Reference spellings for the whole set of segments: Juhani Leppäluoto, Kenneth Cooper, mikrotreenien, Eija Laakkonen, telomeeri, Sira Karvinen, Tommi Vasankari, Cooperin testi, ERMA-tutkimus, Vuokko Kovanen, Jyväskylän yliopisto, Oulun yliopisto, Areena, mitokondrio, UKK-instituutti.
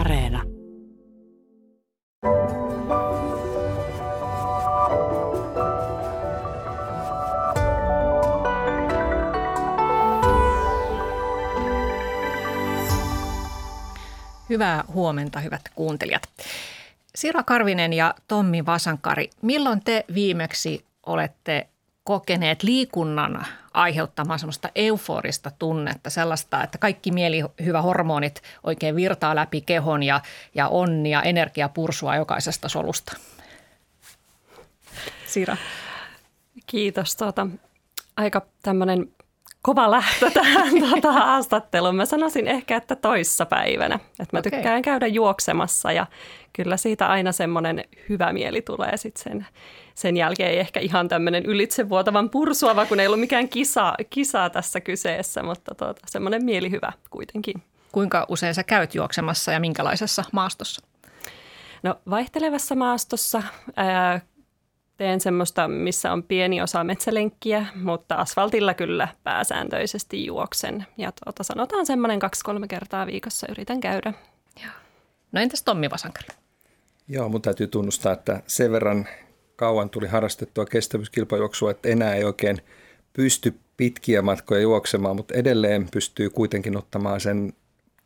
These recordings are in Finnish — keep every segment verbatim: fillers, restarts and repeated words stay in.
Areena. Hyvää huomenta, hyvät kuuntelijat. Sira Karvinen ja Tommi Vasankari, milloin te viimeksi olette kokeneet liikunnan aiheuttamaan semmoista euforista tunnetta, sellaista, että kaikki mielihyvähormonit oikein virtaa läpi kehon ja, ja onnia, energiaa pursua jokaisesta solusta? Sira. Kiitos. Tuota, aika tämmöinen kova lähtö tähän tuota, haastatteluun. Mä sanoisin ehkä, että toissapäivänä. Et mä okay. tykkään käydä juoksemassa ja kyllä siitä aina semmoinen hyvä mieli tulee sitten sen, sen jälkeen. Ei ehkä ihan tämmöinen ylitsevuotavan pursuava, kun ei ollut mikään kisa, kisa tässä kyseessä, mutta tuota, semmoinen mielihyvä kuitenkin. Kuinka usein sä käyt juoksemassa ja minkälaisessa maastossa? No vaihtelevassa maastossa ää, teen semmoista, missä on pieni osa metsälenkkiä, mutta asfaltilla kyllä pääsääntöisesti juoksen. Ja tuota, sanotaan semmoinen kaksi-kolme kertaa viikossa yritän käydä. No entäs Tommi Vasankari? Joo, mun täytyy tunnustaa, että sen verran kauan tuli harrastettua kestävyyskilpajuoksua, että enää ei oikein pysty pitkiä matkoja juoksemaan, mutta edelleen pystyy kuitenkin ottamaan sen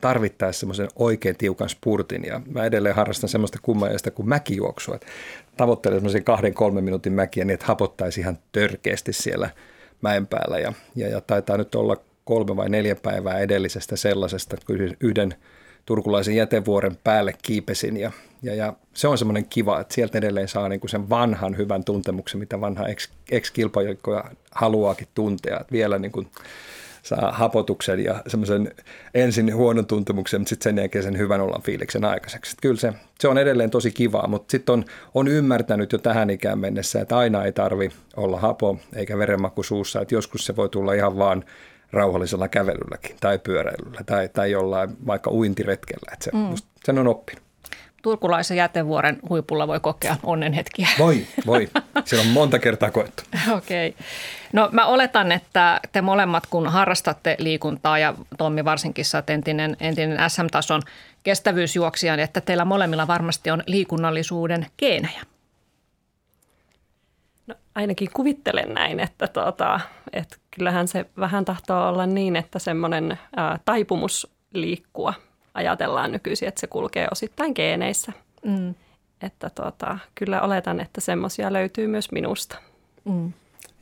tarvittaessa semmoisen oikein tiukan spurtin. Ja mä edelleen harrastan semmoista kummajaista kuin mäkijuoksua. Että tavoittelen semmoisen kahden, kolmen minuutin mäkiä niin, että hapottaisi ihan törkeästi siellä mäen päällä. Ja, ja, ja taitaa nyt olla kolme vai neljä päivää edellisestä sellaisesta, että kun yhden turkulaisen jätevuoren päälle kiipesin ja, ja, ja se on semmoinen kiva, että sieltä edelleen saa niinku sen vanhan hyvän tuntemuksen, mitä vanha ex-kilpajoukkoja haluaakin tuntea. Et vielä niinku saa hapotuksen ja semmoisen ensin huonon tuntemuksen, mutta sitten sen jälkeen sen hyvän ollaan fiiliksen aikaiseksi. Et kyllä se, se on edelleen tosi kivaa, mutta sitten on, on ymmärtänyt jo tähän ikään mennessä, että aina ei tarvi olla hapo eikä verenmaku suussa, että joskus se voi tulla ihan vaan rauhallisella kävelylläkin tai pyöräilyllä tai, tai jollain vaikka uintiretkellä. Että se, mm. musta, sen on oppinut. Turkulaisen jätevuoren huipulla voi kokea onnenhetkiä. Voi, voi. Siellä on monta kertaa koettu. Okei. Okay. No mä oletan, että te molemmat kun harrastatte liikuntaa ja Tommi varsinkin sä oot entinen, entinen äs äm-tason kestävyysjuoksija, että teillä molemmilla varmasti on liikunnallisuuden geenejä. No, ainakin kuvittelen näin, että, tuota, että kyllähän se vähän tahtoo olla niin, että semmoinen ää, taipumus liikkua ajatellaan nykyisin, että se kulkee osittain geeneissä. Mm. Että tuota, kyllä oletan, että semmoisia löytyy myös minusta. Mm.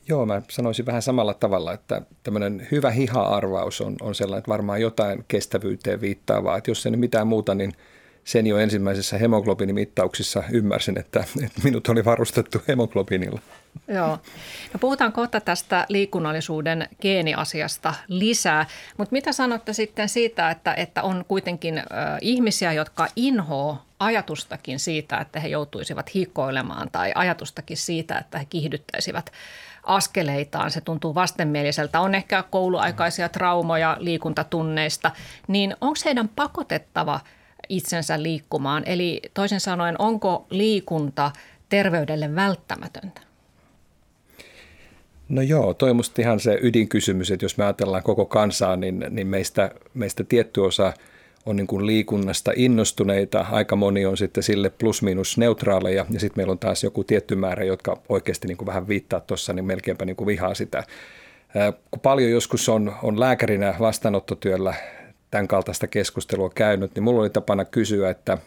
Joo, mä sanoisin vähän samalla tavalla, että tämmöinen hyvä hiha-arvaus on, on sellainen, että varmaan jotain kestävyyteen viittaavaa, että jos ei mitään muuta, niin sen jo ensimmäisessä hemoglobiinimittauksissa ymmärsin, että, että minut oli varustettu hemoglobiinilla. Joo. No puhutaan kohta tästä liikunnallisuuden geeniasiasta lisää, mutta mitä sanotte sitten siitä, että, että on kuitenkin ö, ihmisiä, jotka inhoaa ajatustakin siitä, että he joutuisivat hikoilemaan tai ajatustakin siitä, että he kiihdyttäisivät askeleitaan. Se tuntuu vastenmieliseltä. On ehkä kouluaikaisia traumoja liikuntatunneista, niin onko heidän pakotettava itsensä liikkumaan? Eli toisin sanoen, onko liikunta terveydelle välttämätöntä? No joo, toi on musta ihan se ydinkysymys, että jos me ajatellaan koko kansaa, niin, niin meistä, meistä tietty osa on niin kuin liikunnasta innostuneita, aika moni on sitten sille plus-miinus neutraaleja, ja sitten meillä on taas joku tietty määrä, jotka oikeasti niin kuin vähän viittaa tuossa, niin melkeinpä niin kuin vihaa sitä. Kun paljon joskus on, on lääkärinä vastaanottotyöllä tämän kaltaista keskustelua käynyt, niin mulla oli tapana kysyä, että,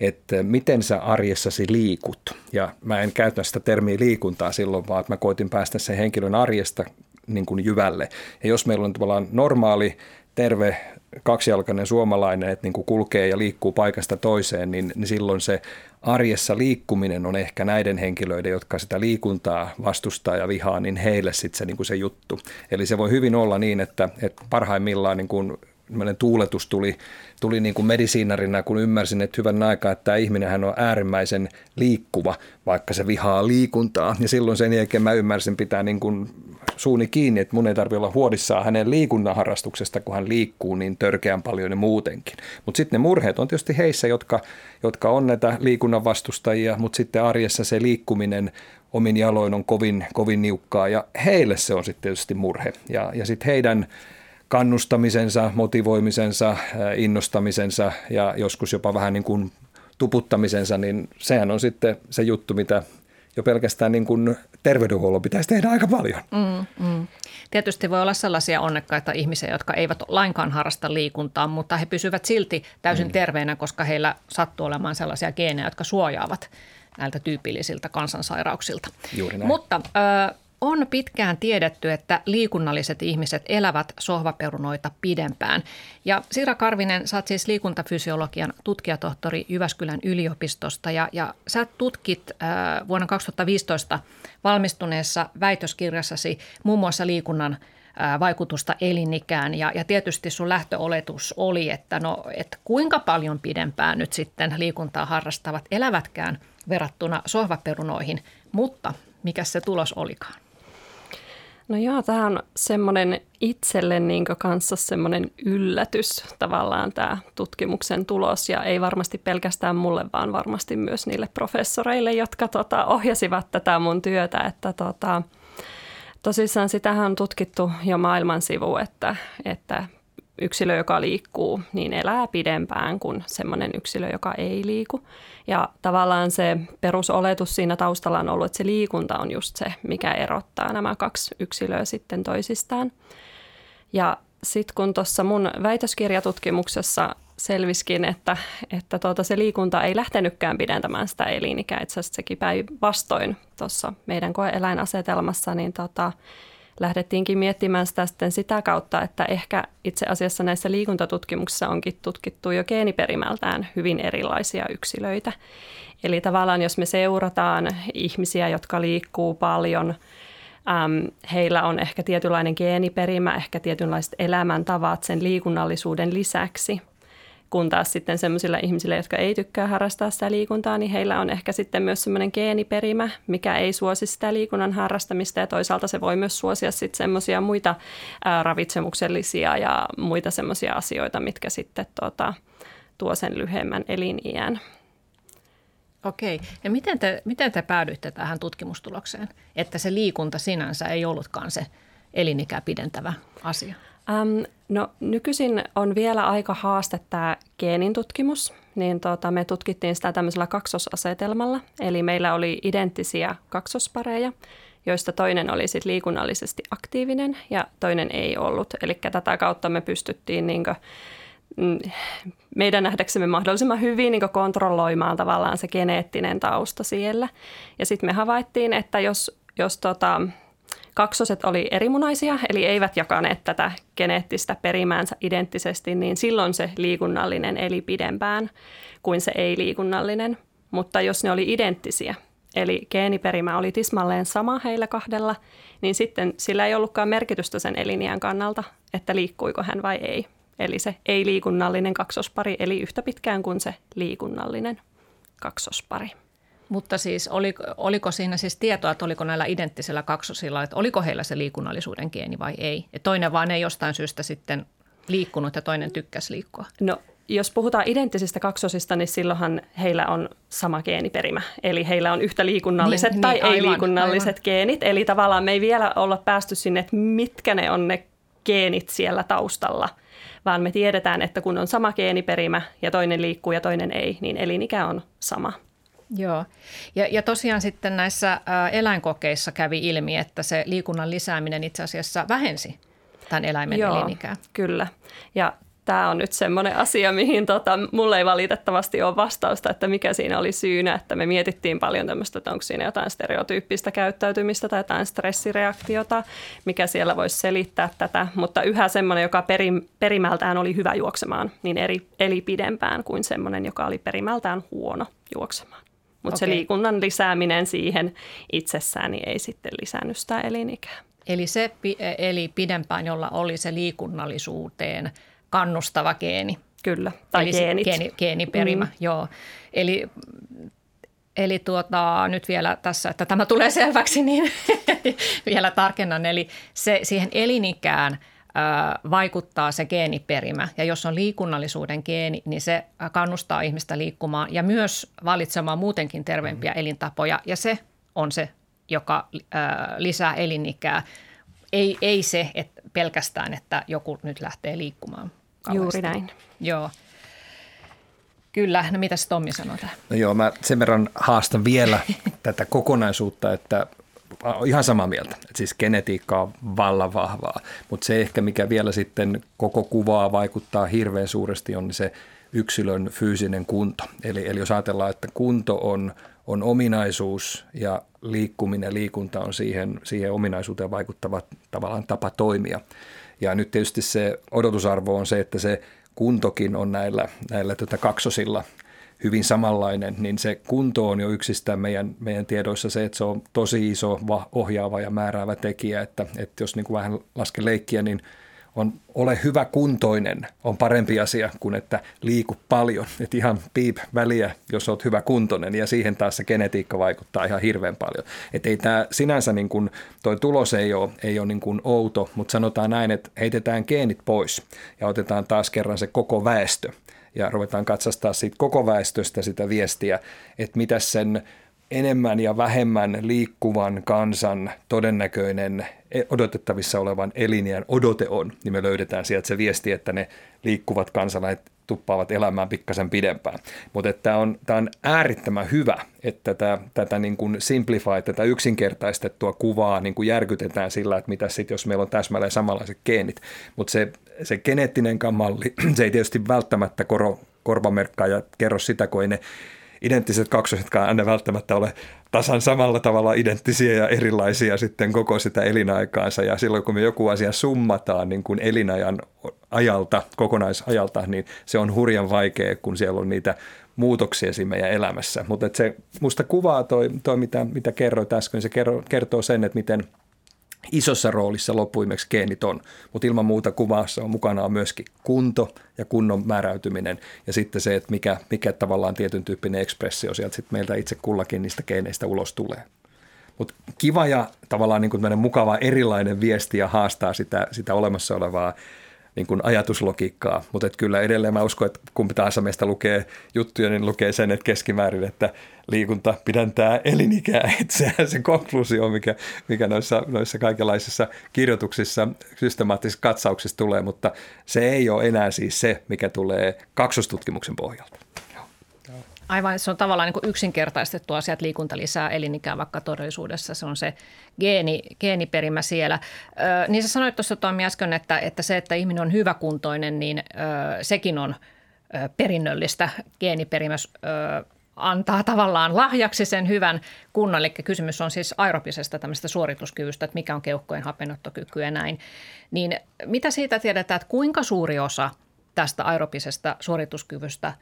että miten sä arjessasi liikut. Ja mä en käytä sitä termiä liikuntaa silloin, vaan mä koitin päästä sen henkilön arjesta niin kuin jyvälle. Ja jos meillä on tavallaan normaali, terve, kaksijalkainen suomalainen, että niin kuin kulkee ja liikkuu paikasta toiseen, niin, niin silloin se arjessa liikkuminen on ehkä näiden henkilöiden, jotka sitä liikuntaa vastustaa ja vihaa, niin heille sitten se, niin kuin se juttu. Eli se voi hyvin olla niin, että, että parhaimmillaan niin kuin tällainen tuuletus tuli, tuli niin kuin medisiinarina, kun ymmärsin, että hyvän aikaa, että tämä ihminenhän on äärimmäisen liikkuva, vaikka se vihaa liikuntaa. Ja silloin sen jälkeen mä ymmärsin pitää niin kuin suuni kiinni, että mun ei tarvitse olla huodissaan hänen liikunnan harrastuksesta, kun hän liikkuu niin törkeän paljon ja muutenkin. Mutta sitten ne murheet on tietysti heissä, jotka, jotka on näitä liikunnan vastustajia, mutta sitten arjessa se liikkuminen omin jaloin on kovin, kovin niukkaa ja heille se on sitten tietysti murhe. Ja, ja sitten heidän kannustamisensa, motivoimisensa, innostamisensa ja joskus jopa vähän niin kuin tuputtamisensa, niin sehän on sitten se juttu, mitä jo pelkästään niin kuin terveydenhuollon pitäisi tehdä aika paljon. Mm, mm. Tietysti voi olla sellaisia onnekkaita ihmisiä, jotka eivät lainkaan harrasta liikuntaa, mutta he pysyvät silti täysin mm. terveenä, koska heillä sattuu olemaan sellaisia geenejä, jotka suojaavat näiltä tyypillisiltä kansansairauksilta. Juuri näin. Mutta ö, on pitkään tiedetty, että liikunnalliset ihmiset elävät sohvaperunoita pidempään. Ja Sira Karvinen, sä oot siis liikuntafysiologian tutkijatohtori Jyväskylän yliopistosta ja, ja sä tutkit ö, vuonna kaksituhattaviisitoista valmistuneessa väitöskirjassasi muun muassa liikunnan vaikutusta elinikään ja, ja tietysti sun lähtöoletus oli, että no, et kuinka paljon pidempään nyt sitten liikuntaa harrastavat elävätkään verrattuna sohvaperunoihin, mutta mikä se tulos olikaan? No joo, tämä on semmoinen itselle niin kanssa semmoinen yllätys tavallaan tämä tutkimuksen tulos ja ei varmasti pelkästään mulle, vaan varmasti myös niille professoreille, jotka tota, ohjasivat tätä mun työtä, että tota, tosissaan sitähän on tutkittu jo maailman sivu, että, että yksilö, joka liikkuu, niin elää pidempään kuin semmoinen yksilö, joka ei liiku. Ja tavallaan se perusoletus siinä taustalla on ollut, että se liikunta on just se, mikä erottaa nämä kaksi yksilöä sitten toisistaan. Ja sitten kun tuossa mun väitöskirjatutkimuksessa selviskin, että, että tuota, se liikunta ei lähtenytkään pidentämään sitä elinikää. Itse asiassa sekin päinvastoin tuossa meidän koe-eläinasetelmassa, niin tota, lähdettiinkin miettimään sitä sitten sitä kautta, että ehkä itse asiassa näissä liikuntatutkimuksissa onkin tutkittu jo geeniperimältään hyvin erilaisia yksilöitä. Eli tavallaan jos me seurataan ihmisiä, jotka liikkuu paljon, äm, heillä on ehkä tietynlainen geeniperimä, ehkä tietynlaiset elämäntavat sen liikunnallisuuden lisäksi. Kun taas sitten sellaisilla ihmisillä, jotka ei tykkää harrastaa sitä liikuntaa, niin heillä on ehkä sitten myös sellainen geeniperimä, mikä ei suosi sitä liikunnan harrastamista. Ja toisaalta se voi myös suosia sitten sellaisia muita ää, ravitsemuksellisia ja muita sellaisia asioita, mitkä sitten tuota, tuo sen lyhyemmän eliniän. Okei. Ja miten te, miten te päädyitte tähän tutkimustulokseen, että se liikunta sinänsä ei ollutkaan se elinikää pidentävä asia? Um, no nykyisin on vielä aika haaste tämä geenintutkimus, niin tota, me tutkittiin sitä tämmöisellä kaksosasetelmalla, eli meillä oli identtisiä kaksospareja, joista toinen oli sit liikunnallisesti aktiivinen ja toinen ei ollut, eli tätä kautta me pystyttiin niinkö meidän nähdäksemme mahdollisimman hyvin niin kontrolloimaan tavallaan se geneettinen tausta siellä, ja sitten me havaittiin, että jos, jos tota, kaksoset oli erimunaisia, eli eivät jakaneet tätä geneettistä perimäänsä identtisesti, niin silloin se liikunnallinen eli pidempään kuin se ei-liikunnallinen. Mutta jos ne oli identtisiä, eli geeniperimä oli tismalleen sama heillä kahdella, niin sitten sillä ei ollutkaan merkitystä sen eliniän kannalta, että liikkuiko hän vai ei. Eli se ei-liikunnallinen kaksospari eli yhtä pitkään kuin se liikunnallinen kaksospari. Mutta siis oliko, oliko siinä siis tietoa, että oliko näillä identtisillä kaksosilla, että oliko heillä se liikunnallisuuden geeni vai ei? Ja toinen vaan ei jostain syystä sitten liikkunut ja toinen tykkäsi liikkua. No jos puhutaan identtisistä kaksosista, niin silloinhan heillä on sama geeniperimä. Eli heillä on yhtä liikunnalliset niin, tai niin, ei-liikunnalliset aivan, aivan. geenit. Eli tavallaan me ei vielä olla päästy sinne, että mitkä ne on ne geenit siellä taustalla. Vaan me tiedetään, että kun on sama geeniperimä ja toinen liikkuu ja toinen ei, niin elinikä on sama. Joo. Ja, ja tosiaan sitten näissä eläinkokeissa kävi ilmi, että se liikunnan lisääminen itse asiassa vähensi tämän eläimen Joo, elinikää. Kyllä. Ja tämä on nyt semmoinen asia, mihin tota, mulla ei valitettavasti ole vastausta, että mikä siinä oli syynä. Että me mietittiin paljon tämmöistä, että onko siinä jotain stereotyyppistä käyttäytymistä tai jotain stressireaktiota, mikä siellä voisi selittää tätä. Mutta yhä semmoinen, joka perim, perimältään oli hyvä juoksemaan, niin eri, eli pidempään kuin semmoinen, joka oli perimältään huono juoksemaan. Mutta se liikunnan lisääminen siihen itsessään niin ei sitten lisännyt sitä elinikää. Eli se eli pidempään, jolla oli se liikunnallisuuteen kannustava geeni. Kyllä, tai geenit. Geeni, geeniperimä, mm. joo. Eli, eli tuota, nyt vielä tässä, että tämä tulee selväksi, niin vielä tarkennan. Eli se, siihen elinikään vaikuttaa se geeniperimä. Ja jos on liikunnallisuuden geeni, niin se kannustaa ihmistä liikkumaan ja myös valitsemaan muutenkin terveempiä mm. elintapoja. Ja se on se, joka lisää elinikää. Ei, ei se, että pelkästään, että joku nyt lähtee liikkumaan kaloista. Juuri näin. Joo. Kyllä. No mitäs Tommi sanoo tähän? No joo, mä sen verran haastan vielä tätä kokonaisuutta, että ihan samaa mieltä. Et siis genetiikka on vallan vahvaa, mutta se ehkä mikä vielä sitten koko kuvaa vaikuttaa hirveän suuresti on se yksilön fyysinen kunto. Eli, eli jos ajatellaan, että kunto on, on ominaisuus ja liikkuminen ja liikunta on siihen, siihen ominaisuuteen vaikuttava tavallaan tapa toimia. Ja nyt tietysti se odotusarvo on se, että se kuntokin on näillä, näillä tätä kaksosilla hyvin samanlainen, niin se kunto on jo yksistään meidän, meidän tiedoissa se, että se on tosi iso ohjaava ja määräävä tekijä, että, että jos niin kuin vähän lasken leikkiä, niin on ole hyvä kuntoinen on parempi asia kuin että liiku paljon, että ihan piip väliä, jos olet hyvä kuntoinen ja siihen taas se genetiikka vaikuttaa ihan hirveän paljon. Että ei tämä sinänsä niin kuin, toi tulos ei ole, ei ole niin kuin outo, mutta sanotaan näin, että heitetään geenit pois ja otetaan taas kerran se koko väestö ja ruvetaan katsastaa siitä koko väestöstä sitä viestiä, että mitä sen enemmän ja vähemmän liikkuvan kansan todennäköinen odotettavissa olevan eliniän odote on, niin me löydetään sieltä se viesti, että ne liikkuvat kansalaiset tuppaavat elämään pikkasen pidempään. Mutta tämä on, on äärettömän hyvä, että tätä, tätä niin kuin simplify, tätä yksinkertaistettua kuvaa niin kuin järkytetään sillä, että mitä sitten, jos meillä on täsmälleen samanlaiset geenit. Mutta se, se geneettinenkaan malli, se ei tietysti välttämättä koro, korvamerkkaa ja kerro sitä, kun ei ne identtiset kaksosetkaan aina välttämättä ole tasan samalla tavalla identtisiä ja erilaisia sitten koko sitä elinaikaansa. Ja silloin, kun me joku asia summataan niin kuin elinajan ajalta, kokonaisajalta, niin se on hurjan vaikea, kun siellä on niitä muutoksia siinä meidän elämässä. Mutta se musta kuvaa toi, toi mitä, mitä kerroit äsken, se kertoo sen, että miten isossa roolissa loppuimeksi geenit on, mutta ilman muuta kuvassa on mukana myöskin kunto ja kunnon määräytyminen ja sitten se, että mikä, mikä tavallaan tietyn tyyppinen ekspressio sieltä sitten meiltä itse kullakin niistä geeneistä ulos tulee. Mutta kiva ja tavallaan niin kuin meidän mukava erilainen viesti ja haastaa sitä, sitä olemassa olevaa niin kuin ajatuslogiikkaa, mutta kyllä edelleen mä uskon, että kumpi tahansa meistä lukee juttuja, niin lukee sen, että keskimäärin, että liikunta pidentää elinikää, että sehän se konkluusio, mikä, mikä noissa, noissa kaikenlaisissa kirjoituksissa, systemaattisissa katsauksissa tulee, mutta se ei ole enää siis se, mikä tulee kaksostutkimuksen pohjalta. Aivan, se on tavallaan niin kuin yksinkertaistettu asia, että liikunta lisää elinikää, vaikka todellisuudessa se on se geeni, geeniperimä siellä. Ö, niin sä sanoit tuossa Tommi äsken, että, että se, että ihminen on hyväkuntoinen, niin ö, sekin on ö, perinnöllistä. Geeniperimä ö, antaa tavallaan lahjaksi sen hyvän kunnon. Eli kysymys on siis aerobisesta tämmöisestä suorituskyvystä, että mikä on keuhkojen hapenottokyky ja näin. Niin mitä siitä tiedetään, että kuinka suuri osa tästä aerobisesta suorituskyvystä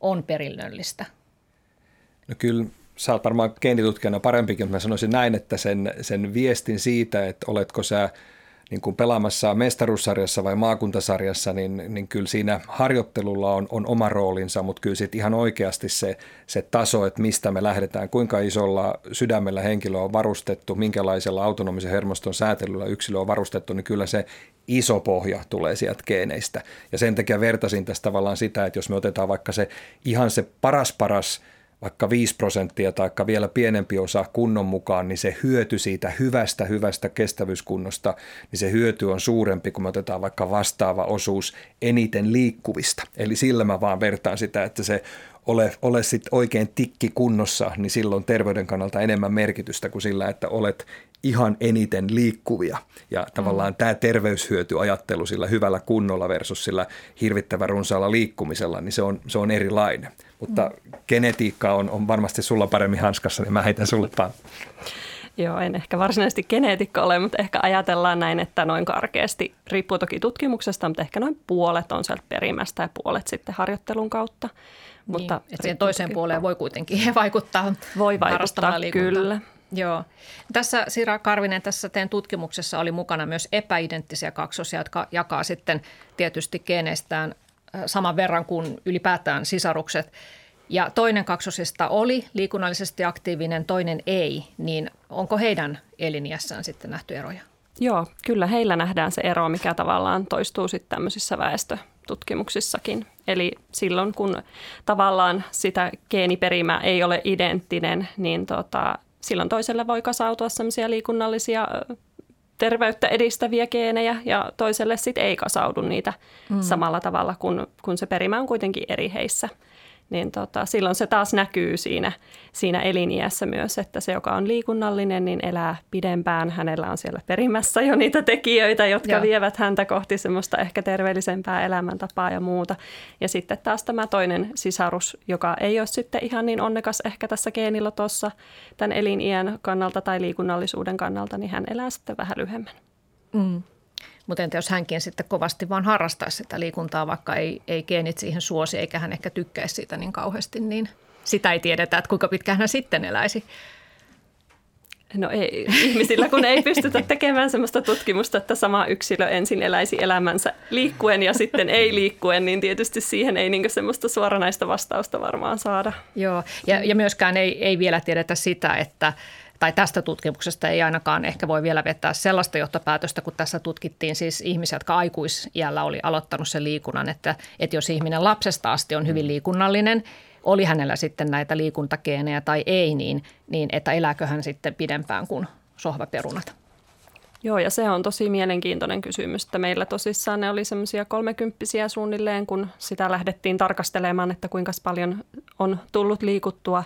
on perinnöllistä? No kyllä sä oot varmaan geenitutkijana parempikin, mutta mä sanoisin näin, että sen, sen viestin siitä, että oletko sä niin kuin pelaamassa mestaruussarjassa vai maakuntasarjassa, niin, niin kyllä siinä harjoittelulla on, on oma roolinsa, mutta kyllä sitten ihan oikeasti se, se taso, että mistä me lähdetään, kuinka isolla sydämellä henkilö on varustettu, minkälaisella autonomisen hermoston säätelyllä yksilö on varustettu, niin kyllä se iso pohja tulee sieltä geeneistä. Ja sen takia vertasin tässä tavallaan sitä, että jos me otetaan vaikka se ihan se paras paras, vaikka viisi prosenttia tai vielä pienempi osa kunnon mukaan, niin se hyöty siitä hyvästä, hyvästä kestävyyskunnosta, niin se hyöty on suurempi, kun me otetaan vaikka vastaava osuus eniten liikkuvista. Eli sillä mä vaan vertaan sitä, että se ole, ole sit oikein tikki kunnossa, niin silloin terveyden kannalta enemmän merkitystä kuin sillä, että olet ihan eniten liikkuvia. Ja tavallaan tämä terveyshyötyajattelu sillä hyvällä kunnolla versus sillä hirvittävän runsaalla liikkumisella, niin se on, se on erilainen. Mutta genetiikka on, on varmasti sulla paremmin hanskassa, niin mä heitän sulle vaan. Joo, en ehkä varsinaisesti geneetikko ole, mutta ehkä ajatellaan näin, että noin karkeasti, riippuu toki tutkimuksesta, mutta ehkä noin puolet on sieltä perimästä ja puolet sitten harjoittelun kautta. Mutta niin, että siihen toiseen puoleen voi kuitenkin vaikuttaa. Voi vaikuttaa, kyllä. Joo. Tässä Sira Karvinen, tässä teidän tutkimuksessa oli mukana myös epäidenttisiä kaksosia, jotka jakaa sitten tietysti geeneistään saman verran kuin ylipäätään sisarukset. Ja toinen kaksosista oli liikunnallisesti aktiivinen, toinen ei, niin onko heidän eliniässään sitten nähty eroja? Joo, kyllä heillä nähdään se ero, mikä tavallaan toistuu sitten tämmöisissä väestötutkimuksissakin. Eli silloin, kun tavallaan sitä geeniperimää ei ole identtinen, niin tota, silloin toiselle voi kasautua sellaisia liikunnallisia terveyttä edistäviä geenejä ja toiselle sitten ei kasaudu niitä mm. samalla tavalla, kun, kun se perimä on kuitenkin eri heissä. Niin tota, silloin se taas näkyy siinä, siinä eliniässä myös, että se, joka on liikunnallinen, niin elää pidempään. Hänellä on siellä perimässä jo niitä tekijöitä, jotka Joo. vievät häntä kohti semmoista ehkä terveellisempää elämäntapaa ja muuta. Ja sitten taas tämä toinen sisarus, joka ei ole sitten ihan niin onnekas ehkä tässä geenilotossa tämän eliniän kannalta tai liikunnallisuuden kannalta, niin hän elää sitten vähän lyhyemmän. Mm. Mutta entä jos hänkin sitten kovasti vaan harrastaisi sitä liikuntaa, vaikka ei, ei geenit siihen suosi, eikä hän ehkä tykkäisi siitä niin kauheasti, niin sitä ei tiedetä, että kuinka pitkään hän sitten eläisi. No ei, ihmisillä kun ei pystytä tekemään sellaista tutkimusta, että sama yksilö ensin eläisi elämänsä liikkuen ja sitten ei liikkuen, niin tietysti siihen ei niin sellaista suoranaista vastausta varmaan saada. Joo, ja, ja myöskään ei, ei vielä tiedetä sitä, että tai tästä tutkimuksesta ei ainakaan ehkä voi vielä vetää sellaista johtopäätöstä, kun tässä tutkittiin siis ihmisiä, jotka aikuisiällä oli aloittanut sen liikunnan, että, että jos ihminen lapsesta asti on hyvin liikunnallinen, oli hänellä sitten näitä liikuntageenejä tai ei, niin, niin että elääkö hän sitten pidempään kuin sohvaperunat. Joo, ja se on tosi mielenkiintoinen kysymys, että meillä tosissaan ne oli semmoisia kolmekymppisiä suunnilleen, kun sitä lähdettiin tarkastelemaan, että kuinka paljon on tullut liikuttua.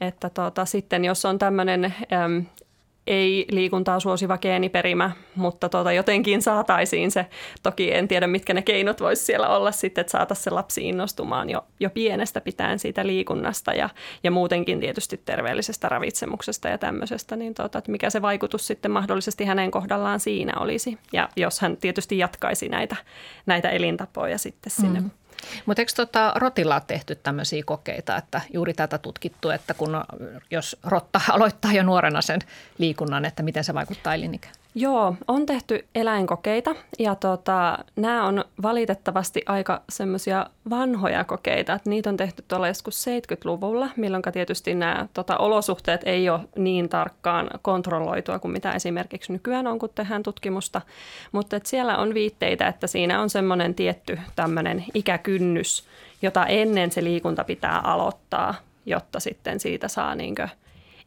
Että tuota, sitten jos on tämmöinen äm, ei-liikuntaa suosiva geeniperimä, mutta tuota, jotenkin saataisiin se, toki en tiedä mitkä ne keinot voisi siellä olla sitten, että saataisiin se lapsi innostumaan jo, jo pienestä pitäen siitä liikunnasta ja, ja muutenkin tietysti terveellisestä ravitsemuksesta ja tämmöisestä, niin tuota, että mikä se vaikutus sitten mahdollisesti hänen kohdallaan siinä olisi. Ja jos hän tietysti jatkaisi näitä, näitä elintapoja sitten sinne. Mm-hmm. Mutta eikö tota, rotilla ole tehty tämmöisiä kokeita, että juuri tätä tutkittu, että kun, jos rotta aloittaa jo nuorena sen liikunnan, että miten se vaikuttaa elinikään? Joo, on tehty eläinkokeita ja tota, nämä on valitettavasti aika semmoisia vanhoja kokeita, että niitä on tehty tuolla joskus seitsemänkymmentäluvulla, milloin tietysti nämä tota, olosuhteet ei ole niin tarkkaan kontrolloitua kuin mitä esimerkiksi nykyään on, kun tehdään tutkimusta, mutta et siellä on viitteitä, että siinä on semmoinen tietty tämmöinen ikäkynnys, jota ennen se liikunta pitää aloittaa, jotta sitten siitä saa niinkö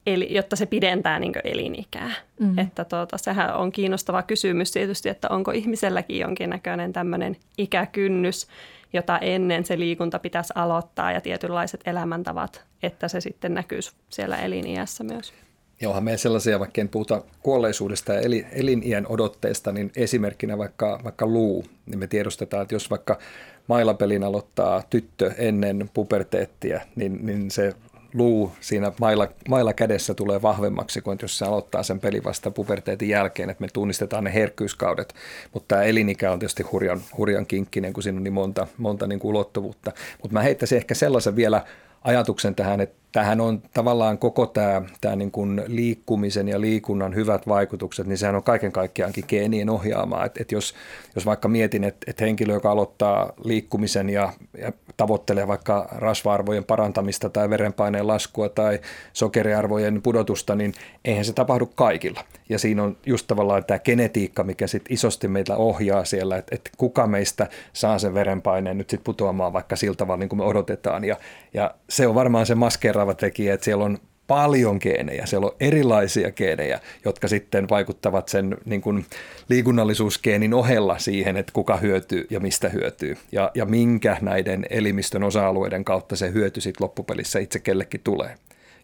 eli, jotta se pidentää niin kuin elinikää. Mm. Että tuota, sehän on kiinnostava kysymys tietysti, että onko ihmiselläkin jonkinnäköinen tämmöinen ikäkynnys, jota ennen se liikunta pitäisi aloittaa ja tietynlaiset elämäntavat, että se sitten näkyisi siellä eliniässä myös. Ja onhan meillä sellaisia, vaikka en puhuta kuolleisuudesta ja eliniän odotteista, niin esimerkkinä vaikka, vaikka luu, niin me tiedostetaan, että jos vaikka mailapelin aloittaa tyttö ennen puberteettia, niin, niin se luu siinä mailla, mailla kädessä tulee vahvemmaksi kuin jos se aloittaa sen pelin vasta puberteetin jälkeen, että me tunnistetaan ne herkkyyskaudet. Mutta tämä elinikä on tietysti hurjan, hurjan kinkkinen, kun siinä on niin monta, monta niin kuin ulottuvuutta. Mutta mä heittäisin ehkä sellaisen vielä ajatuksen tähän, että tämähän on tavallaan koko tämä, tämä niin kuin liikkumisen ja liikunnan hyvät vaikutukset, niin sehän on kaiken kaikkiaankin geenien ohjaamaa. Et, et jos, jos vaikka mietin, että et henkilö, joka aloittaa liikkumisen ja, ja tavoittelee vaikka rasva-arvojen parantamista tai verenpaineen laskua tai sokeriarvojen pudotusta, niin eihän se tapahdu kaikilla. Ja siinä on just tavallaan tämä genetiikka, mikä sitten isosti meitä ohjaa siellä, että et kuka meistä saa sen verenpaineen nyt sitten putoamaan vaikka sillä tavalla, niin kuin me odotetaan. Ja, ja se on varmaan se maskeera tekijä, että siellä on paljon geenejä, siellä on erilaisia geenejä, jotka sitten vaikuttavat sen niin kuin liikunnallisuusgeenin ohella siihen, että kuka hyötyy ja mistä hyötyy ja, ja minkä näiden elimistön osa-alueiden kautta se hyöty sitten loppupelissä itse kellekin tulee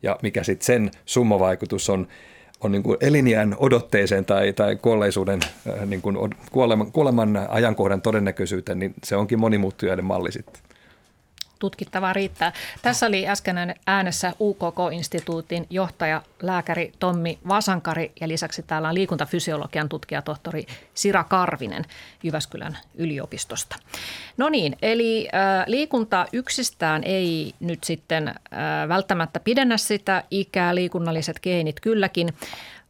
ja mikä sitten sen summavaikutus on, on niin kuin eliniän odotteeseen tai, tai kuolleisuuden niin kuin kuoleman, kuoleman ajankohdan todennäköisyyteen, niin se onkin monimuuttujainen malli sitten. Tutkittavaa riittää. Tässä oli äsken äänessä U K K-instituutin johtaja, lääkäri Tommi Vasankari ja lisäksi täällä on liikuntafysiologian tutkija tohtori Sira Karvinen Jyväskylän yliopistosta. No niin, eli äh, liikunta yksistään ei nyt sitten äh, välttämättä pidennä sitä ikää, liikunnalliset geenit kylläkin,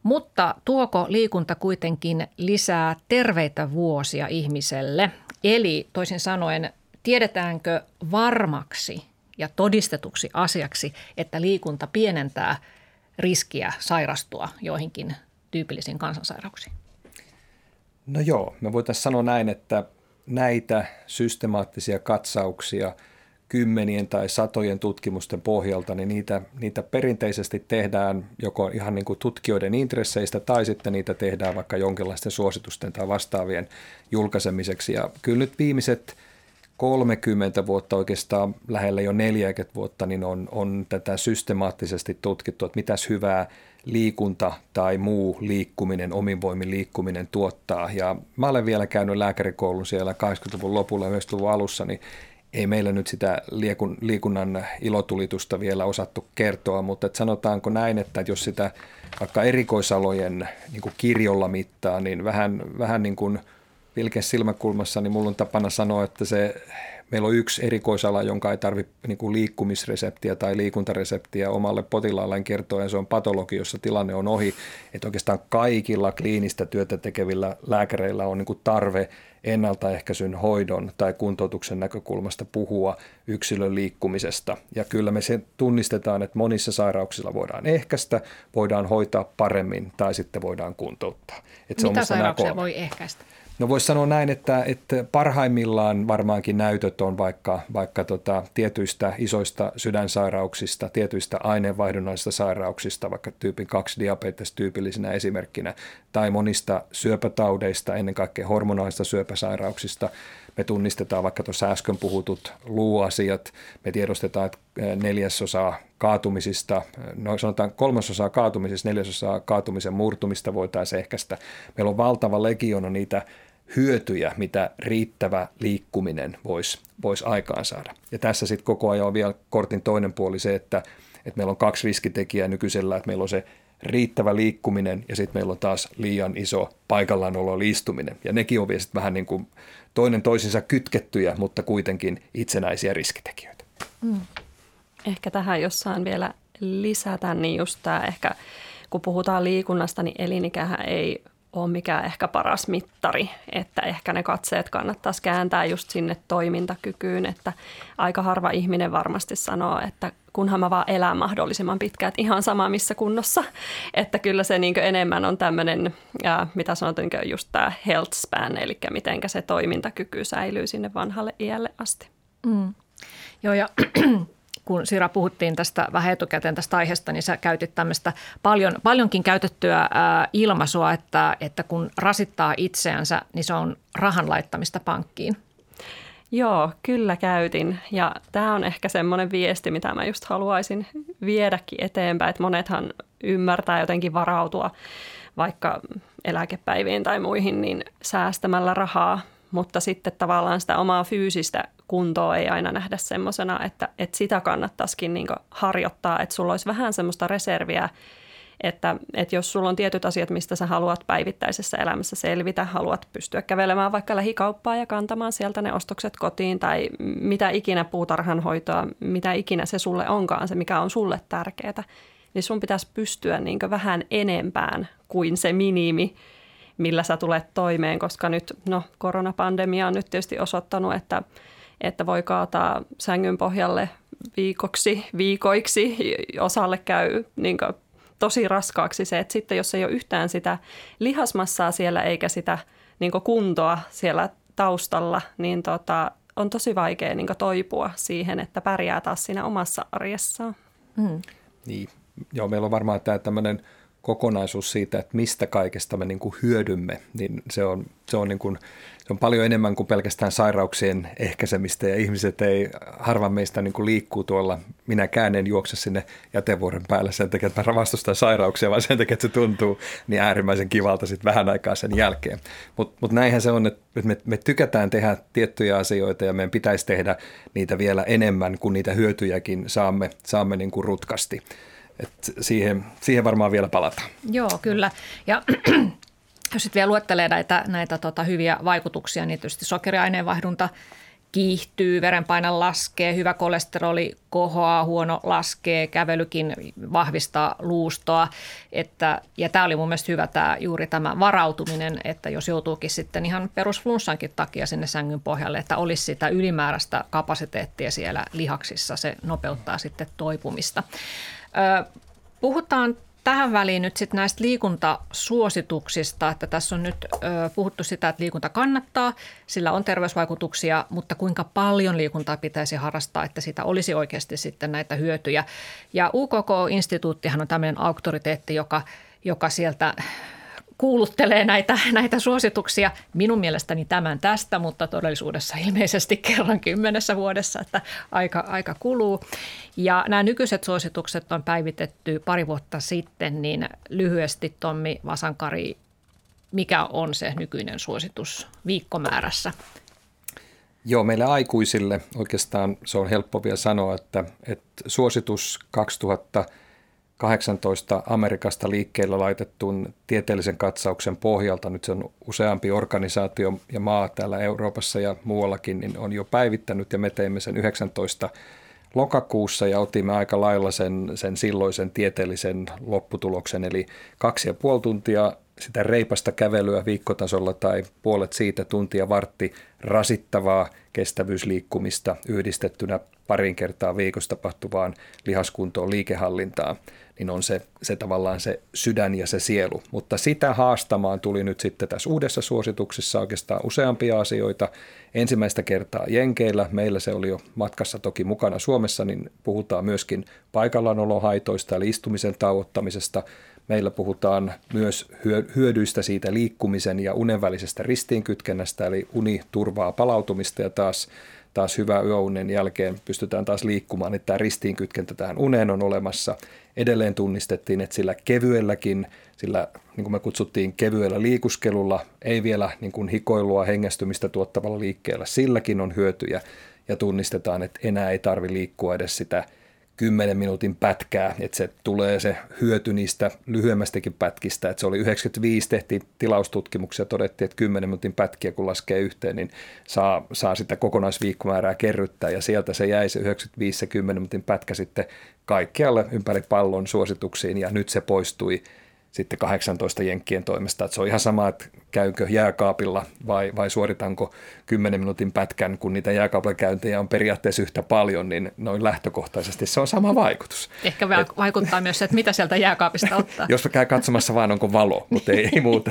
mutta tuoko liikunta kuitenkin lisää terveitä vuosia ihmiselle? Eli toisin sanoen, tiedetäänkö varmaksi ja todistetuksi asiaksi, että liikunta pienentää riskiä sairastua joihinkin tyypillisiin kansansairauksiin? No joo, me voitaisiin sanoa näin, että näitä systemaattisia katsauksia kymmenien tai satojen tutkimusten pohjalta, niin niitä, niitä perinteisesti tehdään joko ihan niin kuin tutkijoiden intresseistä tai sitten niitä tehdään vaikka jonkinlaisten suositusten tai vastaavien julkaisemiseksi. Ja kyllä nyt viimeiset kolmekymmentä vuotta, oikeastaan lähellä jo neljäkymmentä vuotta, niin on, on tätä systemaattisesti tutkittu, että mitäs hyvää liikunta tai muu liikkuminen, omin voimin liikkuminen tuottaa. Ja mä olen vielä käynyt lääkärikoulun siellä kahdeksankymmentäluvun lopulla ja yhdeksänkymmentäluvun alussa, niin ei meillä nyt sitä liikunnan ilotulitusta vielä osattu kertoa, mutta että sanotaanko näin, että jos sitä vaikka erikoisalojen niin kuin kirjolla mittaa, niin vähän, vähän niin kuin vilkeässä silmäkulmassa, niin mulla on tapana sanoa, että se, meillä on yksi erikoisala, jonka ei tarvitse niin kuin liikkumisreseptiä tai liikuntareseptiä omalle potilaalleen kertoa, ja se on patologi, jossa tilanne on ohi. Että oikeastaan kaikilla kliinistä työtä tekevillä lääkäreillä on niin kuin tarve ennaltaehkäisyn, hoidon tai kuntoutuksen näkökulmasta puhua yksilön liikkumisesta. Ja kyllä me se tunnistetaan, että monissa sairauksilla voidaan ehkäistä, voidaan hoitaa paremmin tai sitten voidaan kuntouttaa. Että mitä sairauksia voi ehkäistä? No voisi sanoa näin, että, että parhaimmillaan varmaankin näytöt on vaikka, vaikka tota, tietyistä isoista sydänsairauksista, tietyistä aineenvaihdunnaisista sairauksista, vaikka tyypin kaksi diabetes tyypillisenä esimerkkinä, tai monista syöpätaudeista, ennen kaikkea hormonaista syöpäsairauksista. Me tunnistetaan vaikka tuossa äsken puhutut luuasiat, me tiedostetaan, että neljäsosaa kaatumisista, no sanotaan kolmasosaa kaatumisista, neljäsosaa kaatumisen murtumista voitaisiin ehkäistä. Meillä on valtava legiona niitä hyötyjä, mitä riittävä liikkuminen voisi, voisi aikaansaada. Ja tässä sitten koko ajan on vielä kortin toinen puoli se, että, että meillä on kaksi riskitekijää nykyisellä, että meillä on se riittävä liikkuminen ja sitten meillä on taas liian iso paikallaanolo istuminen. Ja nekin on vielä vähän niin kuin toinen toisinsa kytkettyjä, mutta kuitenkin itsenäisiä riskitekijöitä. Mm. Ehkä tähän jossain vielä lisätä, niin just tämä ehkä, kun puhutaan liikunnasta, niin elinikähän ei ole mikään ehkä paras mittari, että ehkä ne katseet kannattaisi kääntää just sinne toimintakykyyn, että aika harva ihminen varmasti sanoo, että kunhan mä vaan elän mahdollisimman pitkään, että ihan sama missä kunnossa, että kyllä se niin kuin enemmän on tämmöinen, ja mitä sanotaan, niin just tämä health span, eli mitenkä se toimintakyky säilyy sinne vanhalle iälle asti. Mm. Joo, ja kun Sira puhuttiin tästä vähän etukäteen tästä aiheesta, niin sä käytit tämmöistä paljon, paljonkin käytettyä ää, ilmaisua, että, että kun rasittaa itseänsä, niin se on rahan laittamista pankkiin. Joo, kyllä käytin. Ja tämä on ehkä semmoinen viesti, mitä mä just haluaisin viedäkin eteenpäin, että monethan ymmärtää jotenkin varautua vaikka eläkepäiviin tai muihin, niin säästämällä rahaa, mutta sitten tavallaan sitä omaa fyysistä kuntoa ei aina nähdä semmoisena, että, että sitä kannattaisikin niin kuin harjoittaa, että sulla olisi vähän semmoista reserviä, että, että jos sulla on tietyt asiat, mistä sä haluat päivittäisessä elämässä selvitä, haluat pystyä kävelemään vaikka lähikauppaa ja kantamaan sieltä ne ostokset kotiin tai mitä ikinä puutarhanhoitoa, mitä ikinä se sulle onkaan, se mikä on sulle tärkeää, niin sun pitäisi pystyä niin kuin vähän enempään kuin se minimi, millä sä tulet toimeen, koska nyt no, koronapandemia on nyt tietysti osoittanut, että, että voi kaataa sängyn pohjalle viikoksi, viikoiksi. Osalle käy niin kuin tosi raskaaksi se, että sitten jos ei ole yhtään sitä lihasmassaa siellä eikä sitä niin kuin kuntoa siellä taustalla, niin tota, on tosi vaikea niin kuin toipua siihen, että pärjää taas siinä omassa arjessaan. Mm. Niin. Joo, meillä on varmaan tämä tämmöinen kokonaisuus siitä, että mistä kaikesta me niin kuin hyödymme, niin se on, se, on niin kuin, se on paljon enemmän kuin pelkästään sairauksien ehkäisemistä, ja ihmiset ei, harvan meistä niin kuin liikkuu tuolla, minäkään en juokse sinne jätevuoren päälle sen takia, että mä vastustan sairauksia, vaan sen takia, että se tuntuu niin äärimmäisen kivalta sitten vähän aikaa sen jälkeen. Mutta mut näinhän se on, että me, me tykätään tehdä tiettyjä asioita ja meidän pitäisi tehdä niitä vielä enemmän, kun niitä hyötyjäkin saamme, saamme niin kuin rutkasti. Et siihen, siihen varmaan vielä palataan. Joo, kyllä. Ja jos sitten vielä luettelee näitä, näitä tota, hyviä vaikutuksia, niin tietysti sokeriaineenvaihdunta kiihtyy, verenpaine laskee, hyvä kolesteroli kohoaa, huono laskee, kävelykin vahvistaa luustoa. Että, ja tämä oli mun mielestä hyvä tää, juuri tämä varautuminen, että jos joutuukin sitten ihan perusflunssankin takia sinne sängyn pohjalle, että olisi sitä ylimääräistä kapasiteettia siellä lihaksissa, se nopeuttaa sitten toipumista. Puhutaan tähän väliin nyt sitten näistä liikuntasuosituksista, että tässä on nyt ö, puhuttu sitä, että liikunta kannattaa, sillä on terveysvaikutuksia, mutta kuinka paljon liikuntaa pitäisi harrastaa, että siitä olisi oikeasti sitten näitä hyötyjä. Ja U K K-instituuttihan on tämmöinen auktoriteetti, joka, joka sieltä kuuluttelee näitä, näitä suosituksia. Minun mielestäni tämän tästä, mutta todellisuudessa ilmeisesti kerran kymmenessä vuodessa, että aika, aika kuluu. Ja nämä nykyiset suositukset on päivitetty pari vuotta sitten, niin lyhyesti Tommi Vasankari, mikä on se nykyinen suositus viikkomäärässä? Joo, meille aikuisille oikeastaan se on helppo vielä sanoa, että, että suositus kaksituhattakahdeksantoista Amerikasta liikkeelle laitettuun tieteellisen katsauksen pohjalta, nyt se on useampi organisaatio ja maa täällä Euroopassa ja muuallakin, niin on jo päivittänyt ja me teimme sen yhdeksäntoista lokakuussa ja otimme aika lailla sen, sen silloisen tieteellisen lopputuloksen, eli kaksi ja puoli tuntia sitä reipasta kävelyä viikkotasolla tai puolet siitä tuntia vartti rasittavaa kestävyysliikkumista yhdistettynä parin kertaa viikossa tapahtuvaan lihaskuntoon liikehallintaan, niin on se, se tavallaan se sydän ja se sielu. Mutta sitä haastamaan tuli nyt sitten tässä uudessa suosituksessa oikeastaan useampia asioita. Ensimmäistä kertaa Jenkeillä, meillä se oli jo matkassa toki mukana Suomessa, niin puhutaan myöskin paikallanolohaitoista eli istumisen tauottamisesta. Meillä puhutaan myös hyödyistä siitä liikkumisen ja unen välisestä ristiinkytkennästä, eli uni turvaa palautumista ja taas, taas hyvä yöunen jälkeen pystytään taas liikkumaan, että tämä ristiinkytkentä tähän uneen on olemassa. Edelleen tunnistettiin, että sillä kevyelläkin, sillä niin kuin me kutsuttiin kevyellä liikuskelulla, ei vielä niin kuin hikoilua, hengästymistä tuottavalla liikkeellä, silläkin on hyötyjä ja tunnistetaan, että enää ei tarvitse liikkua edes sitä kymmenen minuutin pätkää, että se tulee se hyöty niistä lyhyemmästäkin pätkistä, että se oli yhdeksänkymmentäviisi tehtiin tilaustutkimuksia, todettiin, että kymmenen minuutin pätkiä kun laskee yhteen, niin saa, saa sitä kokonaisviikkomäärää kerryttää ja sieltä se jäi se yhdeksänkymmentäviisi se kymmenen minuutin pätkä sitten kaikkialle ympäri pallon suosituksiin ja nyt se poistui sitten kahdeksantoista jenkkien toimesta, että se on ihan sama, että käykö jääkaapilla vai, vai suoritanko kymmenen minuutin pätkän, kun niitä jääkaapikäyntejä on periaatteessa yhtä paljon, niin noin lähtökohtaisesti se on sama vaikutus. Ehkä et, vaikuttaa myös se, että mitä sieltä jääkaapista ottaa. Jos käy katsomassa vaan, onko valo, mutta ei, ei muuta.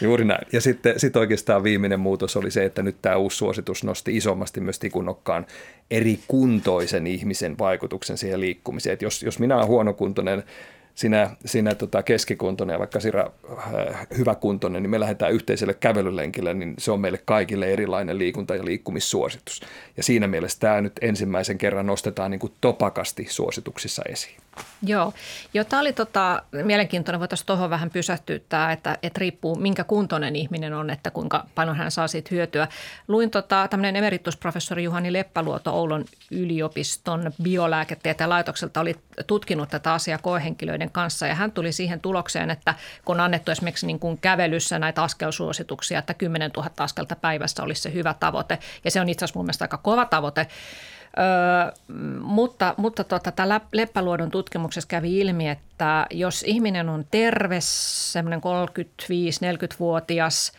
Juuri näin. Ja sitten sit oikeastaan viimeinen muutos oli se, että nyt tämä uusi suositus nosti isommasti myös tikunnokkaan eri kuntoisen ihmisen vaikutuksen siihen liikkumiseen. Et jos, jos minä olen huonokuntoinen, Sinä, sinä tota keskikuntoinen ja vaikka Sira äh, hyväkuntoinen, niin me lähdetään yhteiselle kävelylenkille, niin se on meille kaikille erilainen liikunta- ja liikkumissuositus. Ja siinä mielessä tämä nyt ensimmäisen kerran nostetaan niin kuin topakasti suosituksissa esiin. Joo, Joo tämä oli tota, mielenkiintoinen, voitaisiin tuohon vähän pysähtyä tämä, että, että riippuu minkä kuntoinen ihminen on, että kuinka paljon hän saa siitä hyötyä. Luin tota, tämmöinen emeritusprofessori Juhani Leppäluoto Oulun yliopiston biolääketieteen laitokselta oli tutkinut tätä asiaa koehenkilöiden kanssa ja hän tuli siihen tulokseen, että kun on annettu esimerkiksi niin kuin kävelyssä näitä askelsuosituksia, että kymmenentuhatta askelta päivässä olisi se hyvä tavoite ja se on itse asiassa mun mielestä aika kova tavoite. Öö, mutta mutta tuota, tämä Leppäluodon tutkimuksessa kävi ilmi, että jos ihminen on terve, semmoinen kolmekymmentäviisi neljäkymmentävuotias,